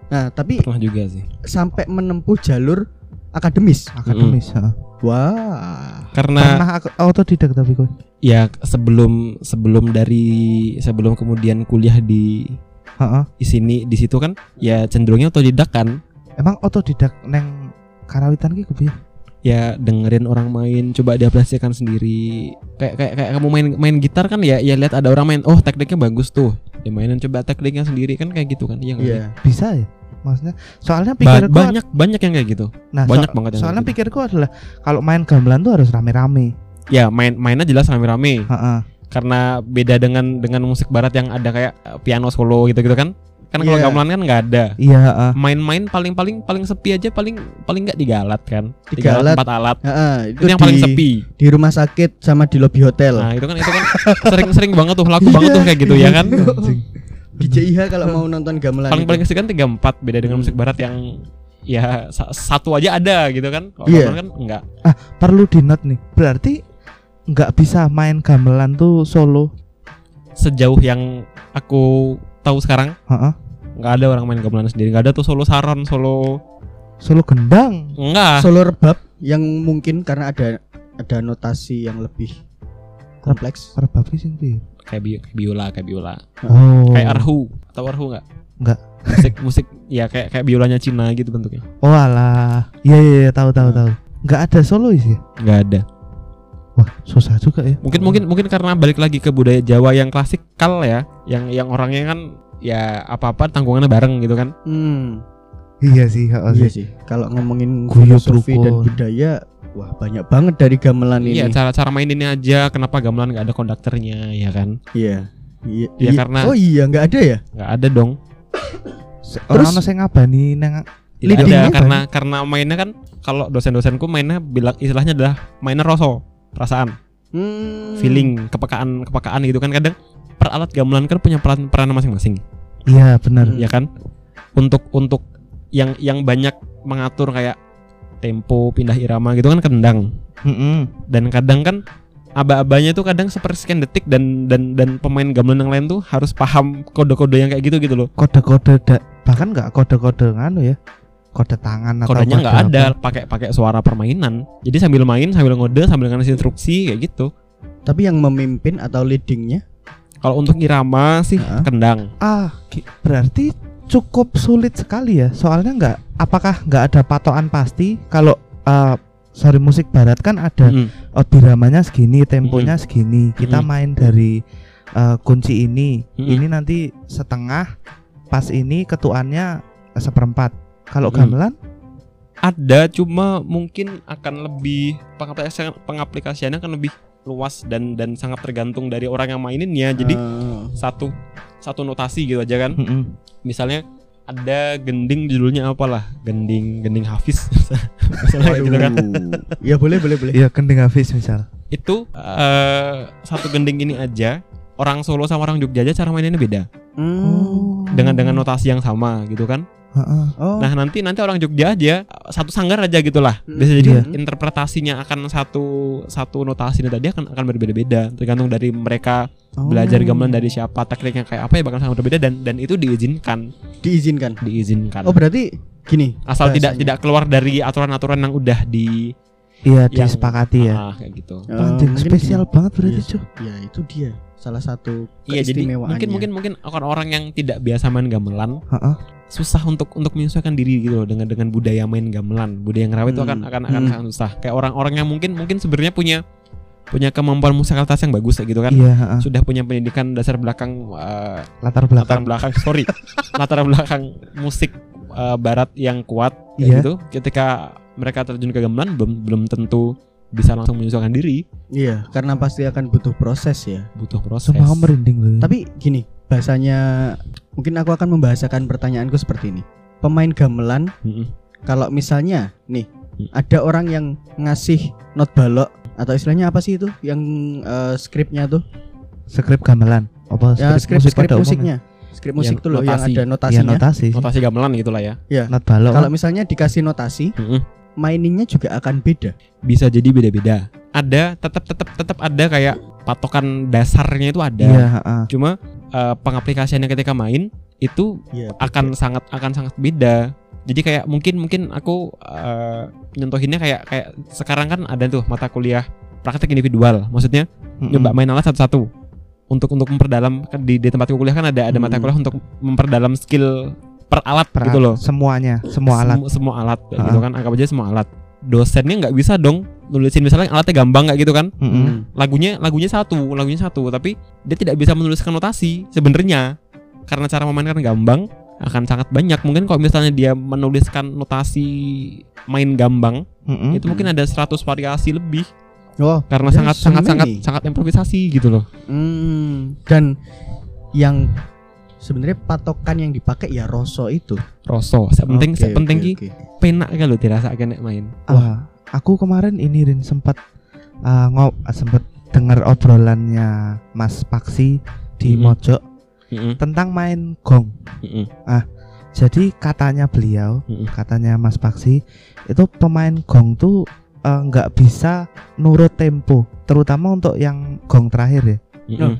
Nah, tapi pernah juga sih. Sampai menempuh jalur akademis, akademis. Mm. Wah. Karena autodidak tapi kok. Ya, sebelum sebelum dari sebelum kemudian kuliah di heeh di sini di situ kan ya cenderungnya autodidak kan. Emang autodidak neng karawitan ki kepiye? Ya dengerin orang main, coba diaplikasikan sendiri. Kayak kayak kayak kamu main main gitar kan ya, ya lihat ada orang main, oh tekniknya bagus tuh. Dia mainin coba tekniknya sendiri kan kayak gitu kan. Iya yeah. kan? Bisa ya? Maksudnya soalnya pikirku ba- banyak banyak yang kayak gitu. Nah, banyak so- banget yang. Soalnya pikirku gitu. adalah kalau main gamelan tuh harus rame-rame. Ya, main mainnya jelas rame-rame. Heeh. Karena beda dengan dengan musik barat yang ada kayak piano solo gitu-gitu kan. Kan yeah. kalau gamelan kan nggak ada. Iya. Uh. Main-main paling-paling paling sepi aja paling paling nggak tiga alat kan. Tiga alat empat alat. Uh, itu, itu yang di, paling sepi. Di rumah sakit sama di lobi hotel. Nah itu kan itu kan sering-sering banget tuh laku banget tuh kayak gitu ya kan. Di J I H kalau mau nonton gamelan. Paling paling sepi kan tiga empat beda dengan musik barat yang ya satu aja ada gitu kan. Kalau yeah. gamelan kan nggak. Ah perlu di note nih. Berarti nggak bisa main gamelan tuh solo. Sejauh yang aku tahu sekarang, uh-uh. nggak ada orang main gamelan sendiri, nggak ada tuh solo saron, solo solo gendang, nggak, solo rebab yang mungkin karena ada ada notasi yang lebih kompleks. Rebab sih itu kayak bi- biola, kayak biola, oh. kayak arhu, atau arhu nggak? Nggak. Musik musik ya kayak kayak biolanya Cina gitu bentuknya. Oh alah, iya iya ya, tahu tahu tahu. Nggak ada solo sih? Nggak ada. Wah, susah juga ya. Mungkin mungkin mungkin karena balik lagi ke budaya Jawa yang klasikal ya, yang yang orangnya kan ya apa-apa tanggungannya bareng gitu kan. Hmm. Iya sih, iya sih. sih. Kalau ngomongin filosofi dan budaya, wah banyak banget dari gamelan ini. Iya, cara-cara maininnya aja. Kenapa gamelan enggak ada konduktornya ya kan? Iya. Iya. Ya, i- karena oh iya, enggak ada ya? Enggak ada dong. Terus ono sing ngabani nang lidine karena bani. Karena mainnya kan kalau dosen-dosenku mainnya bilang istilahnya adalah mainnya roso. Perasaan, hmm. feeling, kepekaan, kepekaan gitu kan. Kadang per alat gamelan kan punya peran peran masing-masing. Iya benar. Ya kan. Untuk untuk yang yang banyak mengatur kayak tempo, pindah irama gitu kan kendang. Hmm-hmm. Dan kadang kan aba-abanya tuh kadang sepersekian detik dan dan dan pemain gamelan yang lain tuh harus paham kode-kode yang kayak gitu gitu loh. Kode-kode da- bahkan nggak kode-kode nganu ya. Kode tangan atau kodenya nggak ada, pakai pakai suara permainan. Jadi sambil main, sambil ngode, sambil ngasih instruksi kayak gitu. Tapi yang memimpin atau leadingnya? Kalau untuk irama sih uh-huh. kendang. Ah, berarti cukup sulit sekali ya. Soalnya nggak, apakah nggak ada patokan pasti kalau uh, sorry musik barat kan ada mm. oh, diramanya segini, temponya mm. segini. Kita mm. main dari uh, kunci ini, mm. ini nanti setengah. Pas ini ketuannya seperempat. Kalau hmm. gamelan ada, cuma mungkin akan lebih pengaplikasian, pengaplikasiannya akan lebih luas dan dan sangat tergantung dari orang yang maininnya. Jadi uh. satu satu notasi gitu aja kan. Mm-hmm. Misalnya ada gending, judulnya apalah, gending gending Hafiz misalnya gitu kan. Ya boleh boleh boleh. Ya gending Hafiz misal. Itu uh, satu gending ini aja. Orang Solo sama orang Jogja aja cara maininnya beda. Oh. Dengan dengan notasi yang sama gitu kan. Uh-uh. Oh. Nah nanti nanti orang Jogja aja satu sanggar aja gitulah. Biasa jadi yeah. interpretasinya akan satu satu notasinya tadi akan akan berbeda-beda tergantung dari mereka oh. belajar gamelan dari siapa, tekniknya kayak apa ya bakal sangat berbeda dan dan itu diizinkan. Diizinkan. Diizinkan. Oh berarti gini. Asal bahasanya. tidak tidak keluar dari aturan-aturan yang udah di Iya disepakati ya. Ah, kayak gitu. Oh, spesial gini. Banget berarti cuy. Ya itu dia salah satu keistimewaannya. Iya, jadi mungkin mungkin mungkin orang-orang yang tidak biasa main gamelan uh-uh. susah untuk untuk menyesuaikan diri gitu loh dengan dengan budaya main gamelan. Budaya ngerawet itu hmm. akan akan akan hmm. sangat susah. Kayak orang-orang yang mungkin mungkin sebenarnya punya punya kemampuan musikalitas yang bagus gitu kan. Iya, uh-uh. Sudah punya pendidikan dasar belakang uh, latar belakang latar belakang sorry latar belakang musik uh, barat yang kuat kayak yeah. gitu. Ketika mereka terjun ke gamelan belum belum tentu bisa langsung menyesuaikan diri. Iya, karena pasti akan butuh proses ya. Butuh proses. Semua merinding. Tapi gini, bahasanya mungkin aku akan membahasakan pertanyaanku seperti ini. Pemain gamelan, mm-hmm. kalau misalnya nih mm. ada orang yang ngasih not balok atau istilahnya apa sih itu yang uh, skripnya tuh? Skrip gamelan. Apa ya, skrip musik skrip musiknya? Umumnya. Skrip musik ya, tuh loh yang ada notasinya. Ya, notasi. Notasi gamelan gitulah ya. Iya. Not balok. Kalau misalnya dikasih notasi, mm-hmm. maininnya juga akan beda. Bisa jadi beda-beda. Ada tetap tetap tetap ada kayak patokan dasarnya itu ada. Ya, uh. Cuma uh, pengaplikasiannya ketika main itu ya, akan sangat akan sangat beda. Jadi kayak mungkin mungkin aku uh, nyentuhinnya kayak kayak sekarang kan ada tuh mata kuliah praktek individual. Maksudnya mm-hmm. nyoba main alat satu-satu. Untuk untuk memperdalam di, di tempatku kuliah kan ada ada mata kuliah untuk memperdalam skill per alat per gitu loh. Semuanya, semua alat. Semua, semua alat kayak uh-huh. gitu kan, anggap aja semua alat. Dosennya enggak bisa dong nulisin misalnya alatnya gambang kayak gitu kan. Mm-hmm. Lagunya lagunya satu, lagunya satu, tapi dia tidak bisa menuliskan notasi sebenarnya. Karena cara memainkan gambang akan sangat banyak. Mungkin kalau misalnya dia menuliskan notasi main gambang, mm-hmm. itu mungkin ada seratus variasi lebih. Oh, karena sangat sangat sangat sangat improvisasi gitu loh. Mm, dan yang sebenarnya patokan yang dipakai ya roso itu. Roso. Sepenting okay, sepenting okay, ki okay. penak kalau dirasakan nek main. Wah, uh, aku kemarin ini Rin sempat uh, ngop sempat dengar obrolannya Mas Paksi di mm-hmm. Mojok mm-hmm. tentang main gong. Mm-hmm. Ah, jadi katanya beliau, mm-hmm. katanya Mas Paksi itu pemain gong tuh uh, gak bisa nurut tempo, terutama untuk yang gong terakhir ya. Mm-hmm.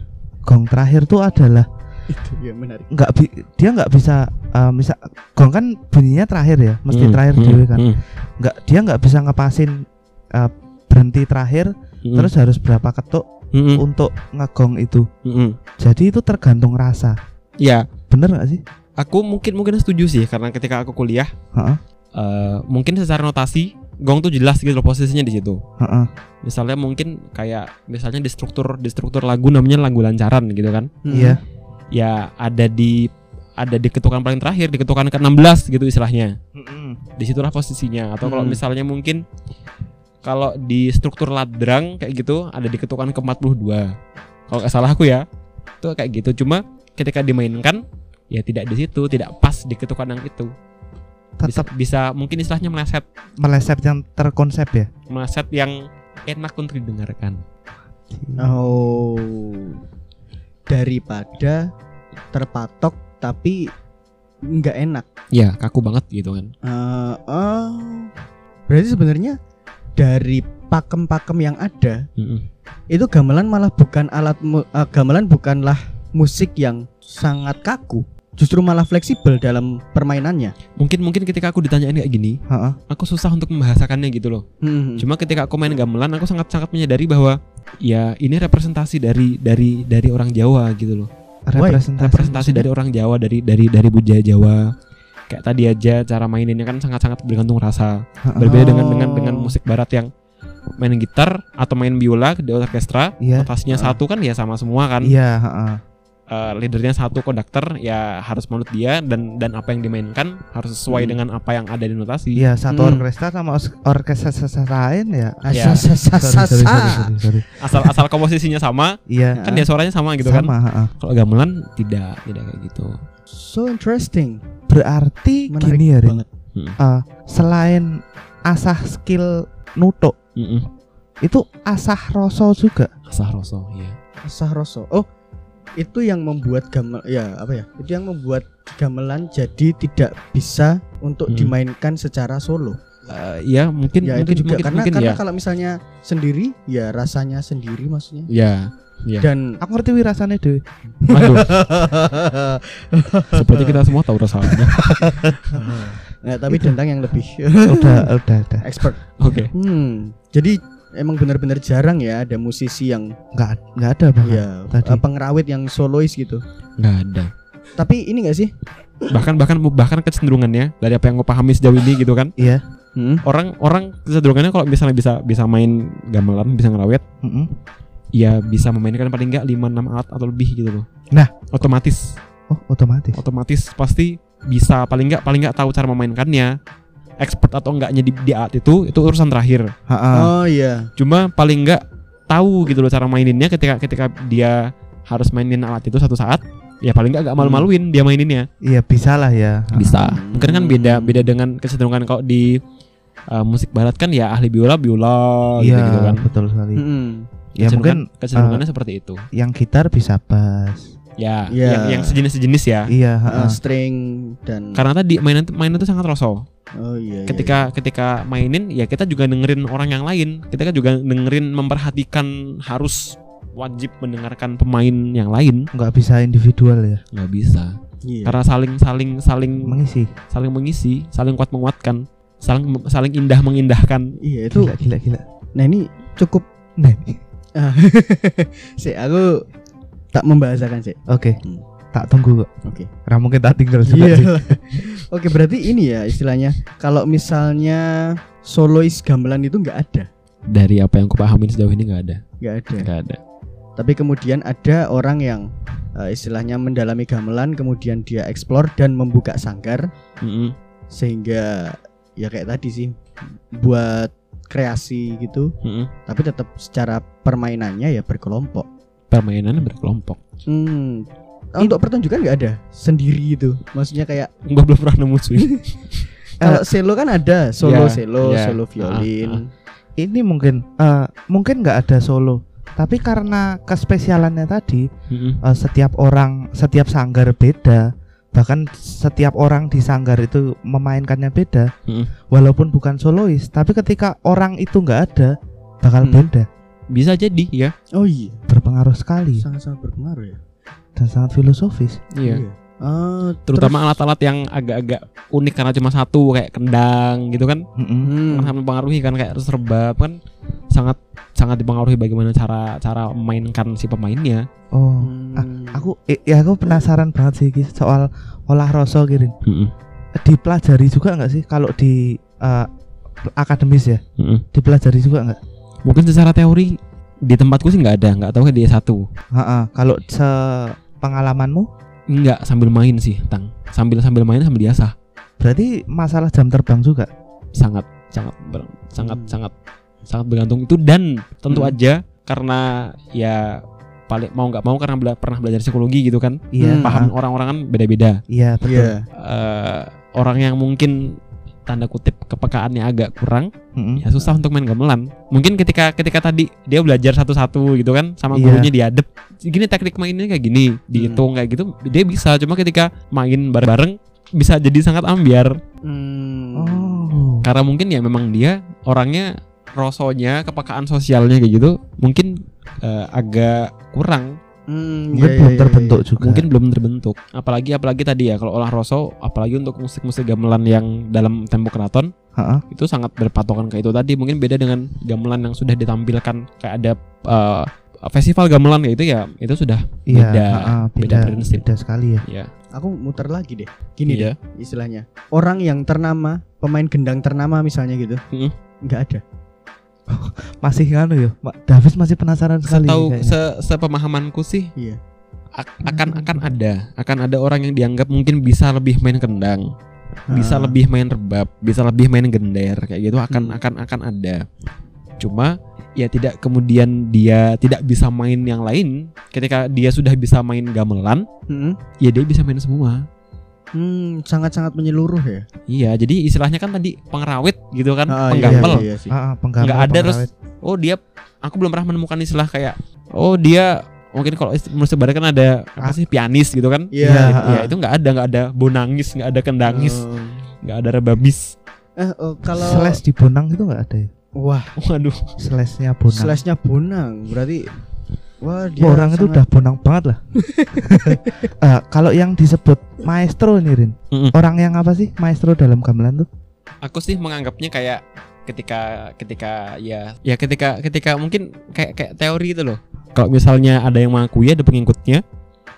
Gong terakhir tuh adalah itu ya menarik. Nggak bi- dia nggak bisa uh, misal gong kan bunyinya terakhir ya, mesti mm, terakhir mm, dulu kan. Mm. Nggak dia nggak bisa ngepasin uh, berhenti terakhir, mm. terus harus berapa ketuk mm. untuk ngegong itu. Mm. Jadi itu tergantung rasa. Iya, bener nggak sih? Aku mungkin mungkin setuju sih karena ketika aku kuliah, uh-uh. uh, mungkin secara notasi gong tuh jelas gitu posisinya di situ. Uh-uh. Misalnya mungkin kayak misalnya di struktur di struktur lagu namanya lagu lancaran gitu kan. Iya. Mm. Yeah. Ya ada di ada di ketukan paling terakhir, di ketukan ke enam belas gitu istilahnya. Mm-hmm. Disitulah posisinya. Atau kalau mm-hmm. misalnya mungkin kalau di struktur ladrang kayak gitu ada di ketukan ke empat puluh dua. Kalau nggak salah aku ya. Itu kayak gitu. Cuma ketika dimainkan ya tidak di situ, tidak pas di ketukan yang itu. Tetap bisa, bisa mungkin istilahnya meleset. Meleset yang terkonsep ya. Meleset yang enak untuk didengarkan. Oh. Daripada terpatok tapi nggak enak. Ya kaku banget gitu kan. Uh, uh, berarti sebenarnya dari pakem-pakem yang ada mm-hmm. itu gamelan malah bukan alat mu- uh, gamelan bukanlah musik yang sangat kaku. justru malah fleksibel dalam permainannya. Mungkin mungkin ketika aku ditanyain kayak gini, ha-ha, aku susah untuk membahasakannya gitu loh. Hmm. Cuma ketika aku main gamelan, aku sangat sangat menyadari bahwa ya ini representasi dari dari dari orang Jawa gitu loh. Representasi, representasi dari orang Jawa, dari dari dari budaya Jawa. Kayak tadi aja cara maininnya kan sangat sangat bergantung rasa. Ha-ha. Berbeda dengan dengan dengan musik barat yang main gitar atau main biola di orkestra, yeah, notasnya satu kan ya sama semua kan. Iya. Yeah. Uh, leadernya satu, konduktor ya harus menurut dia, dan dan apa yang dimainkan harus sesuai hmm. dengan apa yang ada di notasi. Iya, satu hmm. orkestra sama orkestra lain ya. ya. Asal asal komposisinya sama, ya, kan dia suaranya sama gitu sama, kan. Kalau gamelan tidak tidak kayak gitu. So interesting. Berarti menarik gini ya, banget. Hmm. Uh, selain asah skill nutuk, mm-mm, itu asah rasa juga. Asah rasa, iya. Asah rasa. Oh, itu yang membuat gamel ya apa ya itu yang membuat gamelan jadi tidak bisa untuk hmm. dimainkan secara solo. Uh, ya mungkin ya mungkin, itu juga mungkin, karena mungkin, karena ya. Kalau misalnya sendiri ya rasanya sendiri maksudnya ya, ya. Dan aku ngerti rasanya deh. Aduh. Seperti kita semua tahu rasanya. Nah, tapi tentang yang lebih udah udah udah expert. Oke. Okay. Hmm, jadi emang benar-benar jarang ya ada musisi yang nggak nggak ada bahkan ya, tadi. Pengrawit yang solois gitu nggak ada. Tapi ini nggak sih bahkan bahkan bahkan kecenderungannya dari apa yang gue pahami sejauh ini gitu kan. Iya. Hmm. Orang orang kecenderungannya kalau misalnya bisa bisa main gamelan, bisa ngerawit, mm-hmm, ya bisa memainkan paling nggak lima enam alat atau lebih gitu loh. Nah, otomatis. Oh, otomatis. Otomatis pasti bisa paling nggak paling nggak tahu cara memainkannya. Expert atau enggaknya di, di alat itu itu urusan terakhir. Ha-ha. Oh iya. Cuma paling enggak tahu gitu loh cara maininnya ketika ketika dia harus mainin alat itu satu saat, ya paling enggak enggak malu-maluin hmm. dia maininnya. Iya, bisalah ya. Bisa. Hmm. Mungkin kan beda beda dengan kecenderungan kalau di uh, musik barat kan ya ahli biola biola ya, gitu kan. Betul sekali. Hmm. Ya mungkin kecenderungannya uh, seperti itu. Yang gitar bisa bass. Ya, ya, yang yang sejenis-sejenis ya. Iya, uh, string dan karena tadi mainan mainan itu sangat roso. Oh iya. Ketika iya, iya. ketika mainin ya kita juga dengerin orang yang lain. Kita kan juga dengerin, memperhatikan, harus wajib mendengarkan pemain yang lain. Enggak bisa individual ya. Enggak bisa. Iya. Karena saling-saling saling mengisi, saling mengisi, saling kuat-menguatkan, saling saling indah-mengindahkan. Iya, itu gila-gila. Nah, ini cukup. Nah. Si aku tak membahasakan sih. Oke. Okay. Hmm. Tak tunggu kok. Oke. Okay. Karena mungkin tak tinggal sebentar. Yeah. Oke, okay, berarti ini ya istilahnya kalau misalnya solois gamelan itu enggak ada. Dari apa yang kupahamin sejauh ini enggak ada. Enggak ada. Enggak ada. Tapi kemudian ada orang yang uh, istilahnya mendalami gamelan, kemudian dia explore dan membuka sanggar. Mm-hmm. Sehingga ya kayak tadi sih buat kreasi gitu. Mm-hmm. Tapi tetap secara permainannya ya berkelompok. Permainannya berkelompok. Hmm. Untuk pertunjukan nggak ada sendiri itu, maksudnya kayak gue belum pernah nemu sih. Kalau selo kan ada solo yeah, selo yeah. solo violin. Uh, uh. Ini mungkin uh, mungkin nggak ada solo, tapi karena kespesialannya tadi, mm-hmm, uh, setiap orang setiap sanggar beda, bahkan setiap orang di sanggar itu memainkannya beda. Mm-hmm. Walaupun bukan solois, tapi ketika orang itu nggak ada, bakal mm-hmm. beda. Bisa jadi ya. Oh iya, berpengaruh sekali. Sangat-sangat berpengaruh ya. Dan sangat filosofis. Iya. Uh, terutama terus, alat-alat yang agak-agak unik karena cuma satu kayak kendang gitu kan. Mm-hmm. Sangat mempengaruhi kan, kayak serbab kan sangat sangat dipengaruhi bagaimana cara cara memainkan si pemainnya. Oh. Hmm. Ah, aku ya aku penasaran banget sih soal olah rasa gitu. Mm-hmm. Dipelajari juga enggak sih kalau di uh, akademis ya? Mm-hmm. Dipelajari juga enggak? Mungkin secara teori di tempatku sih nggak ada, nggak tahu kayak di S satu. Kalau sepengalamanmu? Nggak, sambil main sih, tang. Sambil sambil main sambil biasa. Berarti masalah jam terbang juga? Sangat sangat ber, sangat hmm. sangat sangat bergantung itu, dan tentu hmm. aja karena ya paling mau nggak mau karena bela, pernah belajar psikologi gitu kan. Iya. Hmm. Paham orang-orang kan beda-beda. Iya betul. Yeah. Uh, orang yang mungkin tanda kutip kepekaannya agak kurang, mm-hmm, ya susah untuk main gamelan. Mungkin ketika ketika tadi dia belajar satu-satu gitu kan sama yeah. gurunya diadep, gini teknik mainnya kayak gini, dihitung mm. kayak gitu, dia bisa. Cuma ketika main bareng-bareng bisa jadi sangat ambiar. Mm. Oh. Karena mungkin ya memang dia orangnya rosonya, kepekaan sosialnya kayak gitu mungkin uh, agak kurang. Hmm, mungkin iya, belum iya, terbentuk iya. juga. Mungkin belum terbentuk. Apalagi apalagi tadi ya kalau olah rasa, apalagi untuk musik-musik gamelan yang dalam tempo keraton, ha-ha. Itu sangat berpatokan ke itu tadi. Mungkin beda dengan gamelan yang sudah ditampilkan kayak ada uh, festival gamelan kayak itu ya, itu sudah iya, beda, ha-ha, beda, beda, beda, beda sekali ya. Iya. Aku muter lagi deh. Gini iya. deh istilahnya. Orang yang ternama, pemain gendang ternama misalnya gitu, mm-hmm. nggak ada. Masih kan ya, David masih penasaran sekali. Setahu sepemahamanku sih, iya. akan akan ada, akan ada orang yang dianggap mungkin bisa lebih main kendang, ah. bisa lebih main rebab, bisa lebih main gender kayak gitu akan hmm. akan akan ada. Cuma ya tidak kemudian dia tidak bisa main yang lain. Ketika dia sudah bisa main gamelan, hmm. ya dia bisa main semua. Hmm, sangat-sangat menyeluruh ya. Iya, jadi istilahnya kan tadi pengrawit gitu kan, ah, penggampel. Iya, iya, iya, ah, penggampel. Nggak ada pengrawit. Terus, oh dia, aku belum pernah menemukan istilah kayak, oh dia mungkin kalau menurut sebarang kan ada ah. apa sih pianis gitu kan? Iya. Yeah. Nah, ah. ya, itu nggak ada, nggak ada bonangis, nggak ada kendangis, hmm. nggak ada rebabis. Eh, oh, kalau slash di bonang itu nggak ada. Ya? Wah, waduh. Slashnya bonang. Slashnya bonang, berarti. Wah, dia orang sangat... itu udah bonang banget lah. uh, Kalau yang disebut maestro nih Rin, mm-hmm. orang yang apa sih maestro dalam gamelan tuh? Aku sih menganggapnya kayak ketika ketika ya ya ketika ketika mungkin kayak kayak teori itu loh. Kalau misalnya ada yang mengakui ada pengikutnya,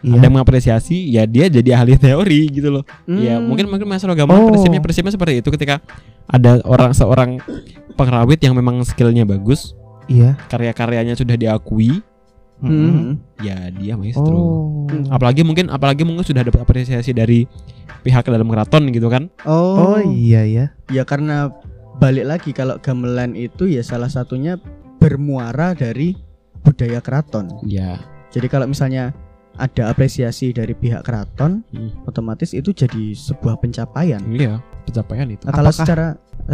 iya. ada yang mengapresiasi, ya dia jadi ahli teori gitu loh. Mm. Ya mungkin mungkin maestro gamelan oh. prinsipnya prinsipnya seperti itu ketika ada orang seorang pengrawit yang memang skillnya bagus, iya. karya-karyanya sudah diakui. Hmm. Ya dia maestro. Oh. Apalagi mungkin apalagi mungkin sudah dapat apresiasi dari pihak dalam keraton gitu kan. Oh, oh iya ya. Ya karena balik lagi kalau gamelan itu ya salah satunya bermuara dari budaya keraton. Ya. Jadi kalau misalnya ada apresiasi dari pihak keraton, hmm. otomatis itu jadi sebuah pencapaian. Iya, pencapaian itu. Nah, kalau Apakah? secara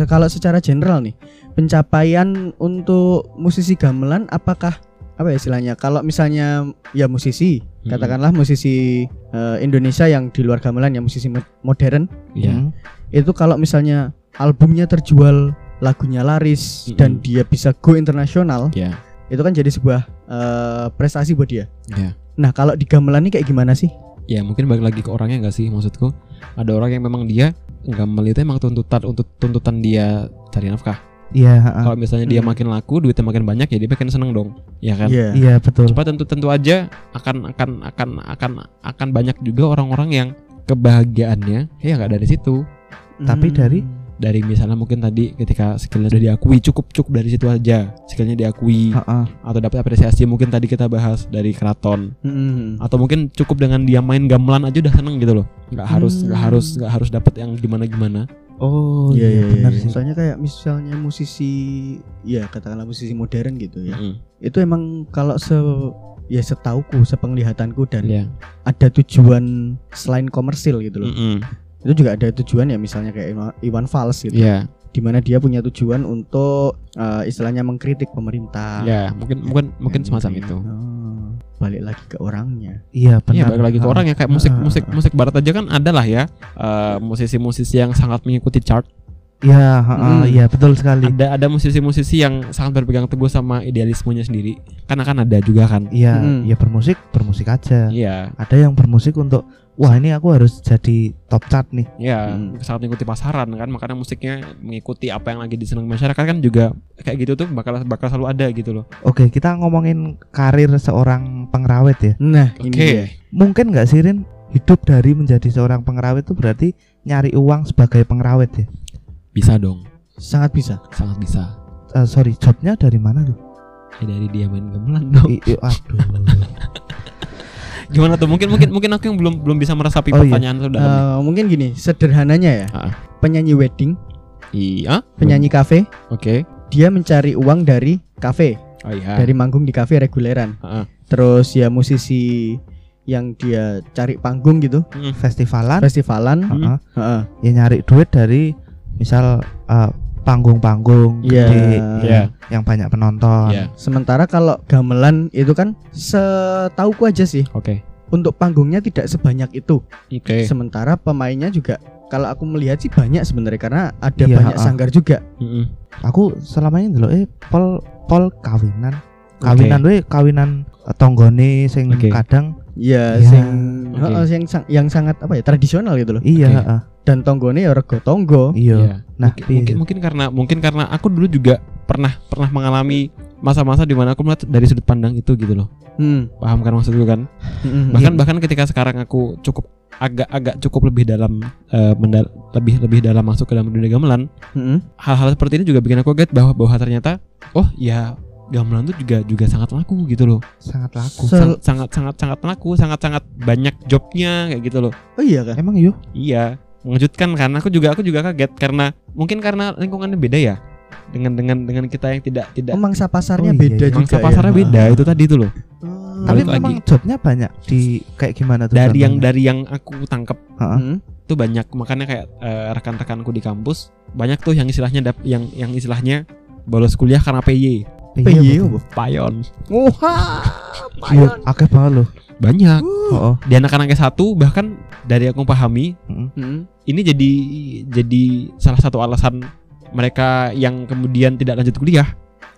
kalau secara general nih, pencapaian untuk musisi gamelan apakah apa ya istilahnya kalau misalnya ya musisi hmm. katakanlah musisi uh, Indonesia yang di luar gamelan ya musisi modern yeah. ya, itu kalau misalnya albumnya terjual lagunya laris mm-hmm. dan dia bisa go internasional yeah. itu kan jadi sebuah uh, prestasi buat dia yeah. Nah kalau di gamelan ini kayak gimana sih ya mungkin balik lagi ke orangnya nggak sih maksudku ada orang yang memang dia gamel itu emang tuntutan untuk tuntutan dia cari nafkah. Iya. Yeah, kalau misalnya dia mm. makin laku, duitnya makin banyak, ya dia makin seneng dong, ya kan? Iya, yeah. yeah, betul. Cuma tentu tentu aja akan akan akan akan akan banyak juga orang-orang yang kebahagiaannya ya nggak dari situ. Mm. Tapi dari dari misalnya mungkin tadi ketika skillnya sudah diakui cukup cukup dari situ aja, skillnya diakui uh-uh. atau dapat apresiasi mungkin tadi kita bahas dari keraton, mm. atau mungkin cukup dengan dia main gamelan aja udah seneng gitu loh, nggak harus nggak mm. harus nggak harus dapat yang gimana-gimana. Oh iya, iya benar iya. sih. Soalnya kayak misalnya musisi ya katakanlah musisi modern gitu ya. Mm-hmm. Itu emang kalau se ya setauku, sepenglihatanku dan yeah. ada tujuan selain komersil gitu loh. Mm-hmm. Itu juga ada tujuan ya misalnya kayak Iwan Fals gitu. Yeah. Di mana dia punya tujuan untuk uh, istilahnya mengkritik pemerintah. Yeah, mungkin, ya, mungkin mungkin mungkin semacam ya. itu. Oh, balik lagi ke orangnya. Iya, benar. Ya, balik lagi ke orangnya kayak musik-musik musik barat aja kan ada lah ya. Uh, musisi-musisi yang sangat mengikuti chart. Iya, heeh, iya hmm. betul sekali. Ada ada musisi-musisi yang sangat berpegang teguh sama idealismenya sendiri. Kan akan ada juga kan. Iya, hmm. ya bermusik, bermusik aja. Iya. Ada yang bermusik untuk wah ini aku harus jadi top chart nih. Ya, hmm. sangat mengikuti pasaran kan, makanya musiknya mengikuti apa yang lagi disenangi masyarakat kan juga kayak gitu tuh bakal bakal selalu ada gitu loh. Oke, kita ngomongin karir seorang pengrawit ya. Nah, okay. ini ya. Mungkin nggak sih Rin hidup dari menjadi seorang pengrawit itu berarti nyari uang sebagai pengrawit ya? Bisa dong. Sangat bisa. Sangat bisa. Uh, sorry, jobnya dari mana tuh? Eh, dari dia main gamelan dong. I, i, aduh. Gimana tuh mungkin mungkin mungkin aku yang belum belum bisa meresapi oh pertanyaan iya. saudara. Uh, mungkin gini, sederhananya ya. Uh-uh. Penyanyi wedding. Iya. Penyanyi kafe. Oke. Okay. Dia mencari uang dari kafe. Oh iya. Dari manggung di kafe reguleran. Uh-uh. Terus ya musisi yang dia cari panggung gitu, mm. festivalan. Festivalan. Uh-uh. Uh-uh. Ya nyari duit dari misal uh, panggung-panggung yeah. gede yeah. yang banyak penonton. Yeah. Sementara kalau gamelan itu kan setauku aja sih. Oke. Okay. Untuk panggungnya tidak sebanyak itu. Okay. Sementara pemainnya juga kalau aku melihat sih banyak sebenarnya karena ada yeah, banyak uh. sanggar juga. Mm-hmm. Aku selamanya dulu eh pol pol kawinan. Kawinan okay. we kawinan tonggone sing okay. kadang ya, ya sing okay. oh, sing yang sangat apa ya tradisional gitu loh. Iya, okay. Dan tonggone ya rego tonggo. Iya. Nah, mungkin, mungkin karena mungkin karena aku dulu juga pernah pernah mengalami masa-masa di mana aku melihat dari sudut pandang itu gitu loh. Hmm. Paham kan maksudku kan? Hmm, bahkan iya. bahkan ketika sekarang aku cukup agak-agak cukup lebih dalam uh, mendal- lebih lebih dalam masuk ke dalam dunia gamelan. Hmm. Hal-hal seperti ini juga bikin aku kaget bahwa bahwa ternyata oh ya gamelan tuh juga juga sangat laku gitu loh. Sangat laku. Sang, sangat sangat sangat laku, sangat sangat banyak jobnya kayak gitu loh. Oh iya kan? Emang yo? Iya, mengejutkan kan. Aku juga aku juga kaget karena mungkin karena lingkungannya beda ya. Dengan dengan dengan kita yang tidak tidak. Mangsa pasarnya oh, beda iya, juga. Mangsa pasarnya ya? Beda itu tadi itu loh. Hmm. Tapi memang jobnya banyak di kayak gimana tuh? Dari yang dari yang aku tangkap. Hmm. Itu banyak makanya kayak uh, rekan-rekanku di kampus banyak tuh yang istilahnya dap- yang yang istilahnya bolos kuliah karena P Y. P Y payon. Wah, payon. Akeh banget loh. Banyak. Uh. Di anak-anak S satu bahkan dari yang aku pahami, mm. ini jadi jadi salah satu alasan mereka yang kemudian tidak lanjut kuliah.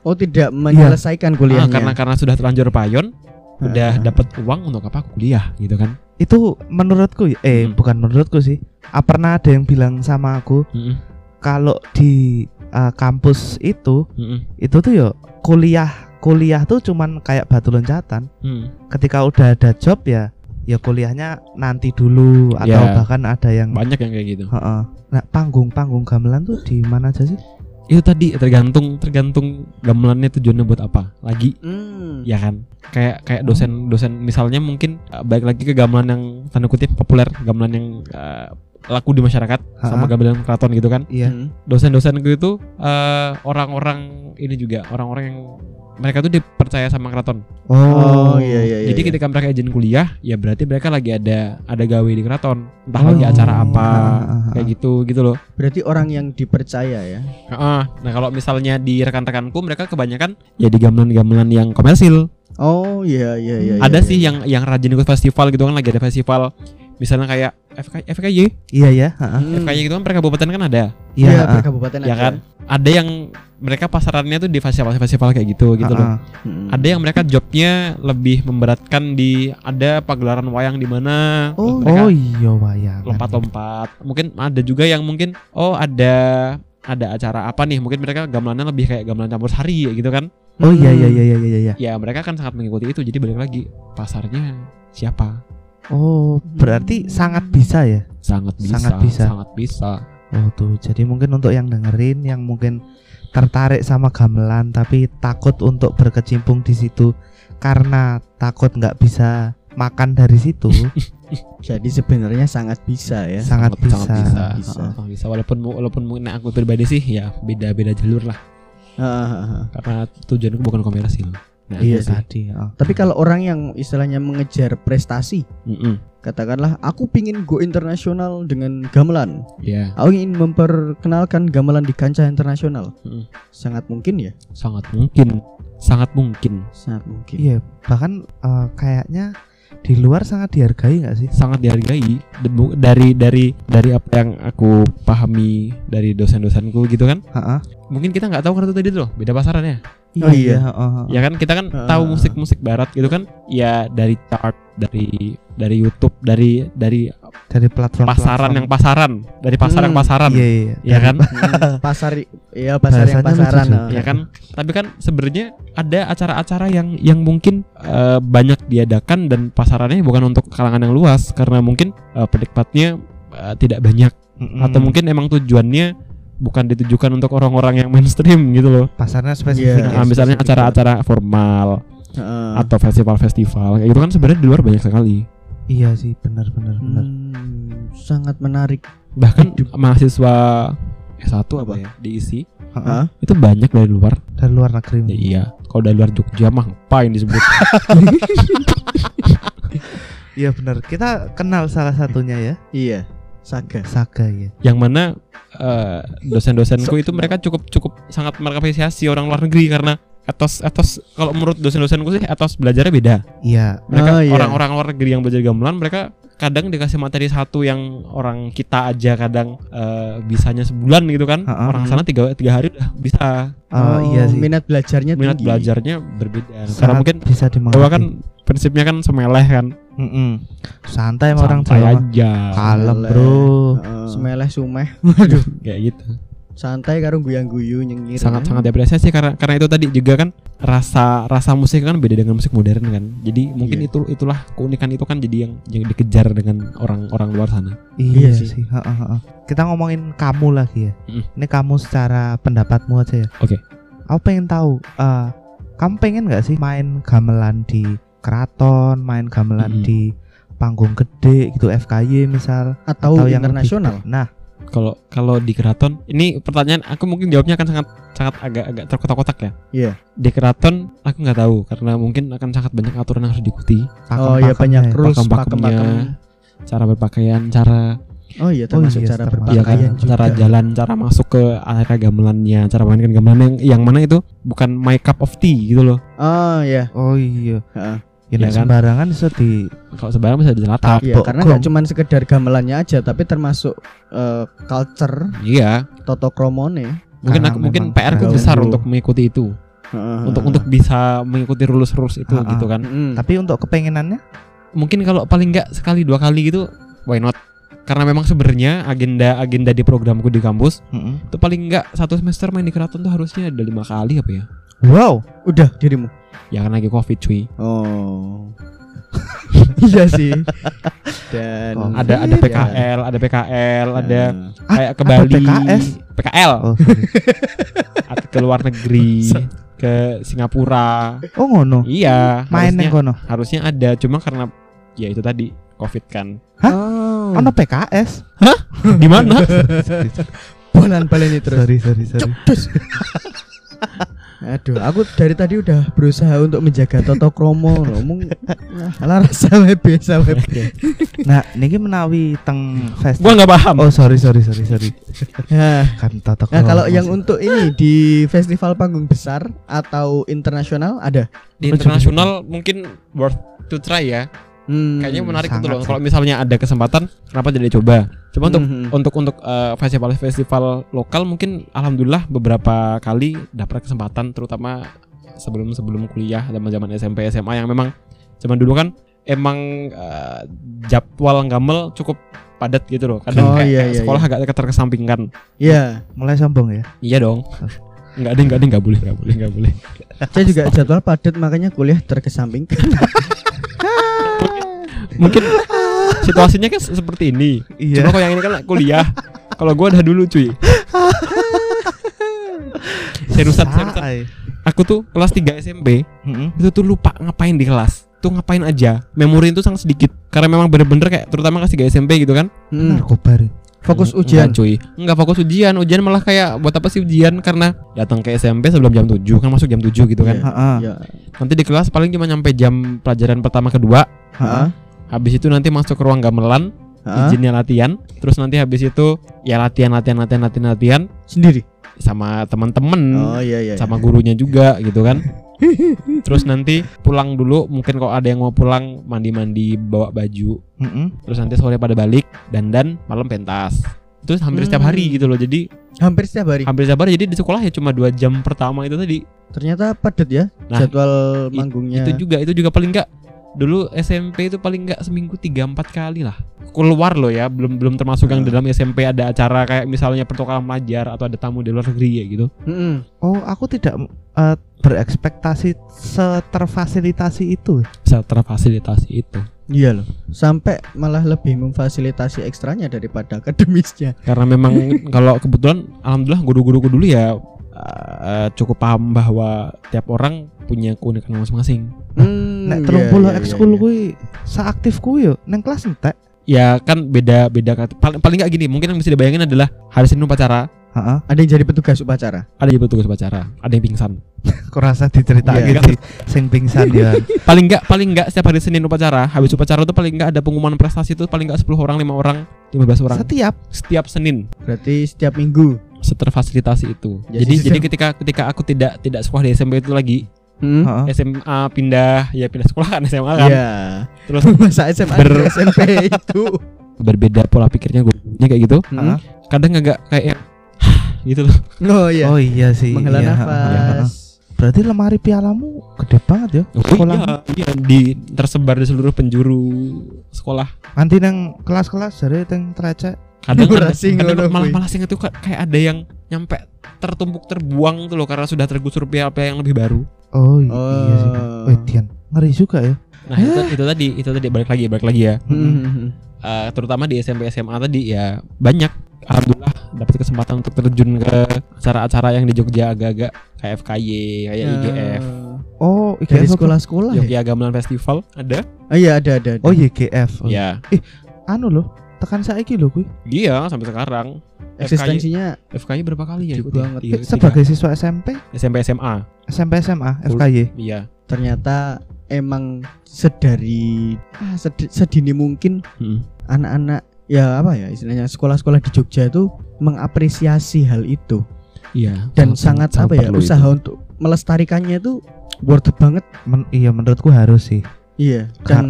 Oh, tidak menyelesaikan ya. Kuliahnya. Ah, karena karena sudah terlanjur payon, uh. udah dapat uang untuk apa kuliah gitu kan. Itu menurutku eh mm. bukan menurutku sih. Ah, pernah ada yang bilang sama aku, mm. kalau di uh, kampus itu, mm. itu tuh ya kuliah kuliah tuh cuman kayak batu loncatan. Hmm. Ketika udah ada job ya ya kuliahnya nanti dulu atau yeah. bahkan ada yang banyak yang kayak gitu. Heeh. Nah, panggung-panggung gamelan tuh di mana aja sih? Itu tadi tergantung tergantung gamelannya tujuannya buat apa. Lagi hmm. ya kan. Kayak kayak dosen-dosen misalnya mungkin uh, balik lagi ke gamelan yang tanda kutip populer, gamelan yang uh, laku di masyarakat ha-ha. Sama gamelan keraton gitu kan. Iya. Hmm. Dosen-dosen gitu uh, orang-orang ini juga orang-orang yang mereka tuh dipercaya sama keraton. Oh, oh iya iya. Jadi iya. ketika mereka izin kuliah, ya berarti mereka lagi ada ada gawe di keraton. Entah oh. lagi acara apa ha-ha. Kayak gitu gitu loh. Berarti orang yang dipercaya ya. Heeh. Nah, kalau misalnya di rekan-rekanku mereka kebanyakan ya di gamelan-gamelan yang komersil. Oh iya iya iya. Ada iya, sih iya. yang yang rajin ikut festival gitu kan, lagi ada festival. Misalnya kayak F K G iya ya, hmm. F K G itu kan per kabupaten kan ada, iya per kabupaten ya kan, ada yang mereka pasarannya tuh di festival-festival kayak gitu gitu loh, hmm. ada yang mereka jobnya lebih memberatkan di ada pagelaran wayang di mana, oh, oh iya wayang, lompat-lompat, mungkin ada juga yang mungkin oh ada ada acara apa nih, mungkin mereka gamelannya lebih kayak gamelan campur sari gitu kan, oh iya iya iya iya iya, ya mereka kan sangat mengikuti itu, jadi balik lagi pasarnya siapa. Oh, berarti hmm. sangat bisa ya? Sangat bisa, sangat bisa. Sangat bisa. Oh tuh, jadi mungkin untuk yang dengerin, yang mungkin tertarik sama gamelan tapi takut untuk berkecimpung di situ karena takut nggak bisa makan dari situ. Jadi sebenarnya sangat bisa ya? Sangat, sangat bisa. Sangat bisa. bisa. Oh, bisa. Walaupun walaupun mungkin aku pribadi sih ya beda-beda jalur lah. Uh. Karena tujuanku bukan komersil. Nah, iya tadi. Oh. Tapi kalau orang yang istilahnya mengejar prestasi, mm-mm. katakanlah aku pingin go internasional dengan gamelan. Yeah. Aku ingin memperkenalkan gamelan di kancah internasional. Mm. Sangat mungkin ya. Sangat mungkin. Sangat mungkin. Sangat mungkin. Iya. Bahkan uh, kayaknya di luar sangat dihargai nggak sih? Sangat dihargai. Dari dari dari apa yang aku pahami dari dosen-dosenku gitu kan? Ha-ha. Mungkin kita nggak tahu karena itu tadi loh beda pasarannya. Oh iya, iya. Oh, oh. Ya kan kita kan uh. tahu musik-musik barat gitu kan, ya dari chart, dari dari YouTube, dari dari dari platform pasaran platform. yang pasaran, dari pasar hmm. yang pasaran, iya, iya. ya kan pasar, ya pasar Bahasanya yang pasaran, oh. ya kan. Tapi kan sebenarnya ada acara-acara yang yang mungkin uh, banyak diadakan dan pasarannya bukan untuk kalangan yang luas karena mungkin uh, penikmatnya uh, tidak banyak mm-hmm. atau mungkin emang tujuannya bukan ditujukan untuk orang-orang yang mainstream gitu loh. Pasarnya spesifik. Yeah, nah, misalnya spesifik acara-acara formal uh. atau festival-festival. Kayak gitu kan sebenarnya di luar banyak sekali. Iya sih, benar-benar benar. Hmm, sangat menarik. Bahkan hidup mahasiswa S satu apa ya di I S I uh-huh. itu banyak dari luar. Dari luar negeri. Ya, iya. Kalau dari luar Jogja mah ngapain disebut? Iya benar. Kita kenal salah satunya ya. Iya. Saga, Saga ya. Yang mana uh, dosen-dosenku so, itu mereka cukup cukup sangat mengapresiasi orang luar negeri karena etos etos kalau menurut dosen-dosenku sih etos belajarnya beda. Iya. Mereka oh, orang-orang iya. luar negeri yang belajar gamelan mereka kadang dikasih materi satu yang orang kita aja kadang uh, bisanya sebulan gitu kan. Uh-huh. Orang sana tiga tiga hari udah bisa. Oh, oh iya sih. Minat belajarnya minat tinggi. belajarnya berbeda. Saat karena mungkin bisa dimengerti. Bahwa kan prinsipnya kan semeleh kan. Mm-mm. Santai sama orang Jawa. Kalem bro. Uh. Semeleh sumeh. Waduh kayak gitu. Santai karo guyang-guyu nyengir. Sangat-sangat kan? Apresiasi karena karena itu tadi juga kan rasa rasa musik kan beda dengan musik modern kan. Jadi mungkin yeah. itu itulah keunikan itu kan jadi yang yang dikejar dengan orang-orang luar sana. Iya sih. Ha, ha, ha. Kita ngomongin kamu lagi ya. Mm. Ini kamu secara pendapatmu aja ya. Oke. Okay. Aku pengen tahu uh, kamu pengen enggak sih main gamelan di keraton, main gamelan mm. di panggung gede gitu F K Y misal atau, atau yang internasional. Lebih, nah, Kalau kalau di keraton, ini pertanyaan aku mungkin jawabnya akan sangat sangat agak-agak terkotak-kotak ya. Iya. Yeah. Di keraton aku nggak tahu karena mungkin akan sangat banyak aturan yang harus diikuti. Pakem, oh iya banyak rules, pakem-pakemnya, cara berpakaian, cara Oh iya termasuk oh, iya, cara berpakaian ya, juga. Cara jalan, cara masuk ke area gamelannya, cara mainkan gamelan yang yang mana itu bukan my cup of tea gitu loh. Oh iya. Oh iya. Heeh. Ya, ya kan? Sembarangan bisa di kalau sembarangan bisa dilatap ya, karena nggak cuma sekedar gamelannya aja tapi termasuk uh, culture iya toto kromone mungkin karena aku mungkin P R ku besar dulu. Untuk mengikuti itu uh, untuk uh, untuk bisa mengikuti rules rules itu uh, uh, gitu kan uh, uh. Tapi untuk kepengenannya mungkin kalau paling nggak sekali dua kali gitu why not karena memang sebenarnya agenda agenda di programku di kampus uh-uh. itu paling nggak satu semester main di keraton tuh harusnya ada lima kali apa ya wow udah dirimu ya kan lagi covid cuy. Oh. Iya sih. Dan COVID, ada ada P K L, ya. ada P K L, nah. ada kayak ke Bali, P K S? P K L. Oh, atau ke luar negeri, ke Singapura. Oh ngono. Iya, main nang kono. Harusnya ada, cuma karena ya itu tadi covid kan. Hah? Oh. Ono P K S? Hah? Di mana? Bolan-baleni terus. Sorry, sorry, sorry. Aduh, aku dari tadi udah berusaha untuk menjaga toto kromo loh. Mung ala rasa webe sampe. Nah, niki menawi teng festival. Gua enggak paham. Oh, sorry sorry sorry sorry. Ya, kan toto kromo. Nah, kalau yang untuk ini di festival panggung besar atau internasional ada? Di internasional mungkin worth to try ya. Hmm, kayaknya menarik itu loh. Kalau misalnya ada kesempatan, kenapa tidak dicoba? Cuma untuk mm-hmm. untuk untuk uh, festival-festival lokal mungkin alhamdulillah beberapa kali dapat kesempatan, terutama sebelum sebelum kuliah, zaman-zaman S M P S M A yang memang zaman dulu kan emang uh, jadwal gamel cukup padat gitu loh. Kadang oh, kayak, iya, kayak iya, sekolah iya. agak terkesampingkan. Iya, yeah. mulai sombong ya. Iya dong. Enggak deh, enggak deh, enggak boleh, enggak boleh, enggak boleh. Saya juga jadwal padat makanya kuliah terkesampingkan. Mungkin situasinya kan seperti ini. Iya. Cuma kalau yang ini kan kuliah. Kalau gue udah dulu cuy. Seriusan, seriusan. Aku tuh kelas tiga S M P mm-hmm. itu tuh lupa ngapain di kelas. Tuh ngapain aja. Memori itu sangat sedikit. Karena memang bener-bener kayak terutama kelas tiga S M P gitu kan. Hmm. Narkobar. Fokus ujian enggak, cuy. Enggak fokus ujian. Ujian malah kayak buat apa sih ujian? Karena datang ke S M P sebelum jam tujuh kan masuk jam tujuh gitu kan. Yeah. Yeah. Nanti di kelas paling cuma nyampe jam pelajaran pertama kedua. Ha-ha. Habis itu nanti masuk ke ruang gamelan, ha? Izinnya latihan. Terus nanti habis itu ya latihan, latihan, latihan, latihan, latihan sendiri sama teman-teman, oh, iya, iya, sama gurunya juga gitu kan. Terus nanti pulang dulu, mungkin kalau ada yang mau pulang mandi-mandi bawa baju. Mm-mm. Terus nanti sore pada balik dandan, malam pentas. Terus hampir hmm. setiap hari gitu loh. Jadi hampir setiap hari. Hampir setiap hari. Jadi di sekolah ya cuma dua jam pertama itu tadi. Ternyata padat ya nah, jadwal manggungnya. Itu juga, itu juga paling enggak. Dulu S M P itu paling enggak seminggu tiga empat kali lah. Keluar loh ya, belum belum termasuk yang dalam S M P ada acara kayak misalnya pertukaran pelajar atau ada tamu dari luar negeri ya gitu. Mm-hmm. Oh, aku tidak uh, berekspektasi seterfasilitasi itu. Seterfasilitasi itu. Iya loh. Sampai malah lebih memfasilitasi ekstranya daripada akademisnya. Karena memang kalau kebetulan alhamdulillah guru-guruku dulu ya uh, cukup paham bahwa tiap orang punya keunikan masing-masing. Hmm. Nek terus pulau ekskul kui seaktif kui yo neng kelas entek. Ya kan beda beda paling paling nggak gini mungkin yang bisa dibayangin adalah hari Senin upacara. Ha-ha. Ada yang jadi petugas upacara. Ada yang petugas upacara. Ada yang pingsan. Kurasa diceritain yeah. gitu. Sing pingsan ya. Paling nggak paling nggak setiap hari Senin upacara. Habis upacara itu paling nggak ada pengumuman prestasi itu paling nggak sepuluh orang, lima orang, lima belas orang. Setiap setiap Senin. Berarti setiap minggu. terfasilitasi itu. Jadi jadi, jadi ketika ketika aku tidak tidak sekolah di S M P itu lagi, hmm? S M A pindah, ya pindah sekolah kan S M A kan. Yeah. Terus masa S M A ber- ke S M P itu berbeda pola pikirnya gurunya kayak gitu. Hmm? Kadang agak kayak gitu loh. Oh iya. Oh iya sih. Menghela iya, nafas. Iya. Berarti lemari pialamu gede banget ya? Oh, sekolah iya, iya, di tersebar di seluruh penjuru sekolah. Nanti nang kelas-kelas dari teng trecek. Kadang malah-malah sing itu kayak ada yang nyampe tertumpuk terbuang tuh loh karena sudah tergusur piala-piala yang lebih baru. Oh iya, oh. iya sih. Wedian. Ngeri juga ya. Nah, eh. itu, itu tadi, itu tadi balik lagi, balik lagi ya. Hmm. Uh, terutama di S M P S M A tadi ya banyak alhamdulillah dapat kesempatan untuk terjun ke acara-acara yang di Jogja agak-agak kayak F K G, kayak I G F. Oh, I G F sekolah-sekolah. Jogja Gamelan Festival ada? Oh iya, ada ada. ada. Oh I G F. Iya. Oh. Eh, anu loh, tekan saiki loh kuwi. Iya, sampai sekarang. Eksistensinya F K Y berapa kali ya? Banget. Tiga, tiga. Sebagai siswa S M P? SMP SMA. SMP SMA F K Y. Iya. Ternyata emang sedari ah, sed, sedini mungkin hmm. anak-anak ya apa ya istilahnya sekolah-sekolah di Jogja itu mengapresiasi hal itu. Iya. Dan sangat, sangat apa ya usaha itu. Untuk melestarikannya itu worth banget. Men, iya menurutku harus sih. Iya. Dan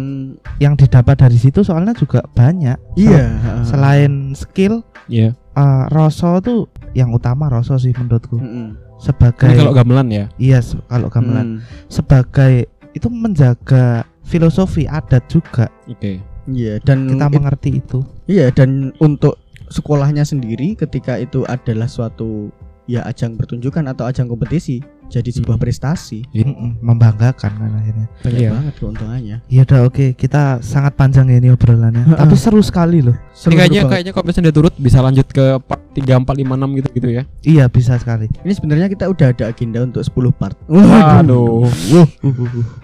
yang didapat dari situ soalnya juga banyak. Iya. So, selain skill, iya. Uh, rasa tuh yang utama rasa sih menurutku. Mm-hmm. Sebagai ini kalau gamelan ya. Iya se- kalau gamelan mm. sebagai itu menjaga filosofi adat juga. Oke. Okay. Iya dan kita it, mengerti itu. Iya dan untuk sekolahnya sendiri ketika itu adalah suatu ya ajang pertunjukan atau ajang kompetisi jadi sebuah prestasi. Mm-mm, membanggakan kan akhirnya. Banyak iya. banget keuntungannya. Iya udah oke okay. Kita sangat panjang ini obrolannya. Tapi seru sekali loh. Seru kayaknya banget. Kayaknya kalau misalnya turut bisa lanjut ke part tiga, empat, lima, enam gitu gitu ya. Iya bisa sekali. Ini sebenarnya kita udah ada agenda untuk sepuluh part. Waduh. Wuh.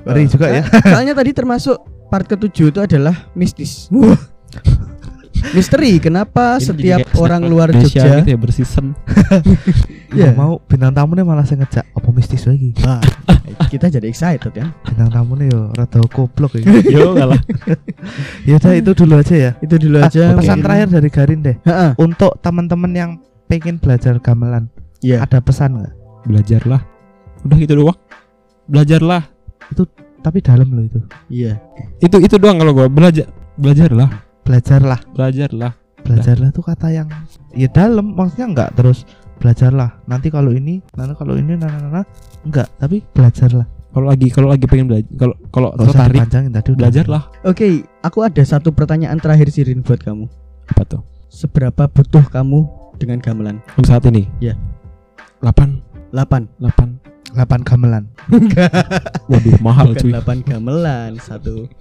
Ngeri juga ya. Soalnya tadi termasuk part ketujuh itu adalah mistis. Wuh. Misteri kenapa ini setiap orang luar Jogja gitu ya bersisen. Ya yeah. Mau bintang tamunya malah saya ngejak apa mistis lagi. Nah, kita jadi excited ya. Bintang tamunya yo rada goblok ya. Yo kalah. Ya udah itu dulu aja ya. Itu dulu aja. Ah, pesan okay. Terakhir dari Garin deh. Ha-ha. Untuk teman-teman yang pengen belajar gamelan. Yeah. Ada pesan enggak? Belajarlah. Udah gitu doang. Belajarlah. Itu tapi dalam loh itu. Iya. Yeah. Itu itu doang kalau gua belajar. Belajarlah. Belajarlah, belajarlah, belajarlah tuh kata yang ya dalam maksudnya enggak terus belajarlah. Nanti kalau ini, nanti kalau ini, nah, nah, nah enggak. Tapi belajarlah. Kalau lagi, kalau lagi pengen belajar, kalau kalau tertarik, belajarlah. Oke, okay, aku ada satu pertanyaan terakhir sih Rin buat kamu. Apa tuh? Seberapa butuh kamu dengan gamelan? Saat ini? Ya. delapan, delapan, delapan, delapan gamelan. Waduh mahal cuy. delapan gamelan satu.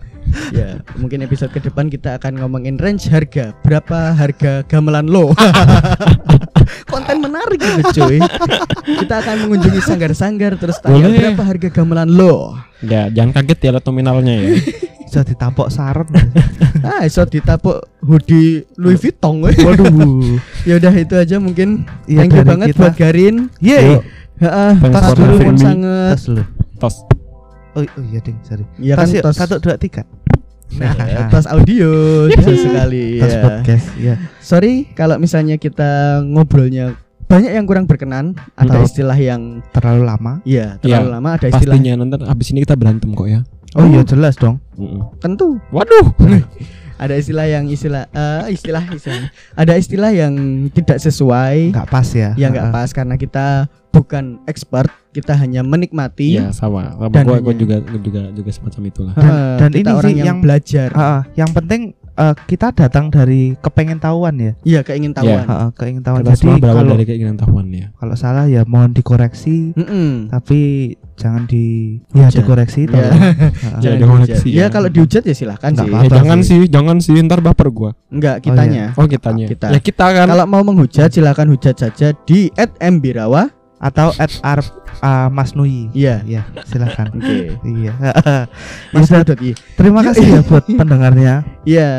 Ya, mungkin episode ke depan kita akan ngomongin range harga. Berapa harga gamelan lo? Konten menarik ini cuy. Kita akan mengunjungi sanggar-sanggar terus tanya boleh. Berapa harga gamelan lo? Ya, jangan kaget ya lihat nominalnya ya. Bisa ditampok sarung. Ah, bisa ditampok hoodie Louis Vuitton. Waduh. Ya udah itu aja mungkin. Ya, thank you banget kita. Buat Garin. Yeay. Heeh. Tas dulu pun sangat. Tas dulu. Tas. Oh, oh iya ding, sorry. Iya kan tas satu dua tiga. Nah, ya, tas audio susah sekali ya. Tas podcast ya. Sorry kalau misalnya kita ngobrolnya banyak yang kurang berkenan, ada atau istilah yang terlalu lama. Iya, terlalu ya, lama ada istilah. Pastinya nanti abis ini kita berantem kok ya. Oh, oh iya jelas dong. Mm-mm. Tentu. Waduh. Ada istilah yang istilah uh, istilah istilah ada istilah yang tidak sesuai nggak pas ya ya nggak uh, pas karena kita bukan expert kita hanya menikmati ya sama sama gue gue juga juga juga semacam itulah uh, dan kita ini orang yang, yang belajar uh, yang penting uh, kita datang dari kepengintahuan ya iya keingintahuan yeah. uh, keingintahuan kita jadi kalau dari keingintahuan ya kalau salah ya mohon dikoreksi. Mm-mm. Tapi jangan di ya dikoreksi toh. Jangan dikoreksi. Ya kalau dihujat ya silakan sih. Ya, jangan sih, jangan sih ntar baper gua. Enggak, kitanya. Oh, iya. oh kitanya. Kita. Ya kita kan. Kalau mau menghujat silakan hujat saja di et m birawa atau et ar masnui. Iya, ya, silakan. Oke. Iya. Masnui. Terima kasih ya buat pendengarnya. Iya,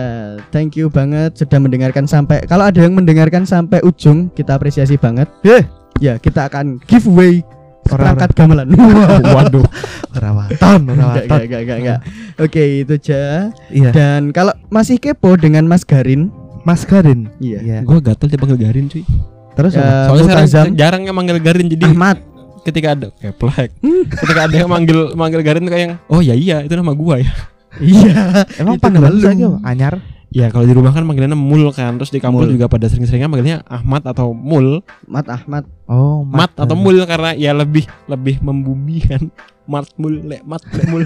thank you banget sudah mendengarkan sampai kalau ada yang mendengarkan sampai ujung kita apresiasi banget. Heh. Ya, kita akan giveaway perangkat gamelan. Waduh. Perawatan, perawatan. Enggak, enggak, enggak, enggak. Oke, itu aja. Iya. Dan kalau masih kepo dengan Mas Garin, Mas Garin. Iya. Gua gatel dipanggil Garin, cuy. Terus ya, soalnya sekarang jarang yang manggil Garin, jadi Ahmad. Ketika ada keplek, hmm. ketika ada yang manggil manggil Garin kayak yang, oh ya iya itu nama gua ya. Iya. Emang panggilan lagi anyar. Ya kalau di rumah kan panggilannya Mul kan, terus di kampus Mul juga pada sering-seringnya manggilnya Ahmad atau Mul. Mat Ahmad. Oh, Mat, Mat atau Mul karena ya lebih lebih membumi kan. Mat Mul, le, Mat le, Mul.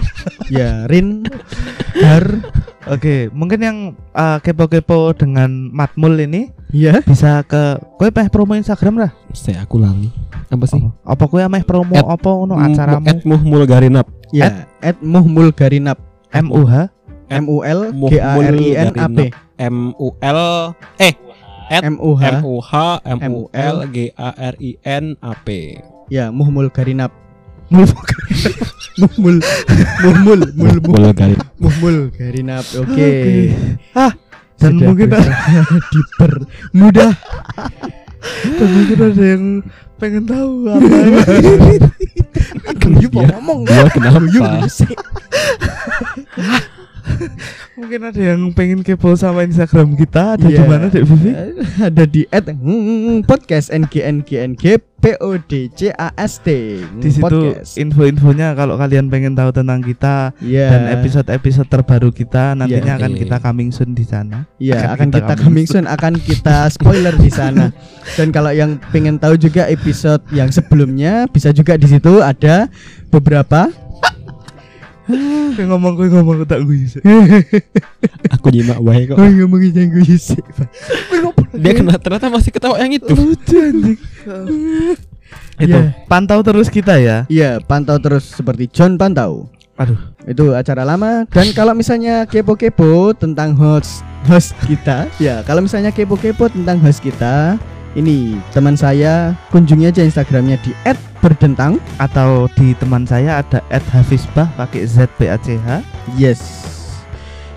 Ya, Rin. Har. Oke, okay, mungkin yang uh, kepo-kepo dengan Mat Mul ini, iya, yeah, bisa ke kowe peh promo Instagram lah. Saya aku lali. Apa sih? Oh, apa kowe ameh promo at, apa ono acaramu? et muhmulgarinap. Ya, et muhmulgarinap. M U H M U L G A R I N A P M U L eh M U H M U L G A R I N A P. Ya, Muhammad Garinap. Muhammad Muhammad Muhammad Muhammad Garinap. Oke. Ah, dan mungkin dipermudah. Dan mungkin ada yang pengen tahu apa. Guyub ngomong. Gua kenapa? Mungkin ada yang pengen kepo sama Instagram kita, ada yeah. di mana Dek Vivi? Ada di et podcast n g n g n g p o d c a s t. Di situ info-infonya kalau kalian pengen tahu tentang kita yeah. dan episode-episode terbaru kita nantinya yeah. akan kita coming soon di sana. Iya, yeah, akan, akan kita, kita coming soon, akan kita spoiler di sana. Dan kalau yang pengen tahu juga episode yang sebelumnya bisa juga di situ, ada beberapa. Kau ngomong, kau ngomong, kau tak gue sih. Aku nyimak baik kok. Kau ngomongin yang gue sih. Dia kena, ternyata masih ketawa yang itu. Lucu anjing. Itu pantau terus kita ya. Iya, pantau terus seperti John pantau. Aduh, itu acara lama. Dan kalau misalnya kepo-kepo tentang host host kita, ya kalau misalnya kepo-kepo tentang host kita, ini teman saya, kunjungi aja Instagramnya di et berdentang atau di teman saya ada et hafizbah pakai z b a c h. Yes.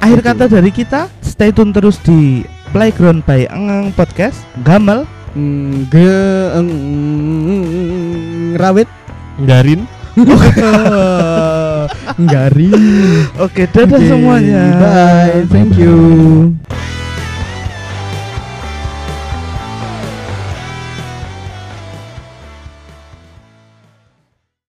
Akhir okay. kata dari kita, stay tune terus di Playground by Engeng Podcast. Gamal, mm, ge eng, rawit, Garin. Garin. Oke, okay, dadah okay, semuanya. Bye. Thank you.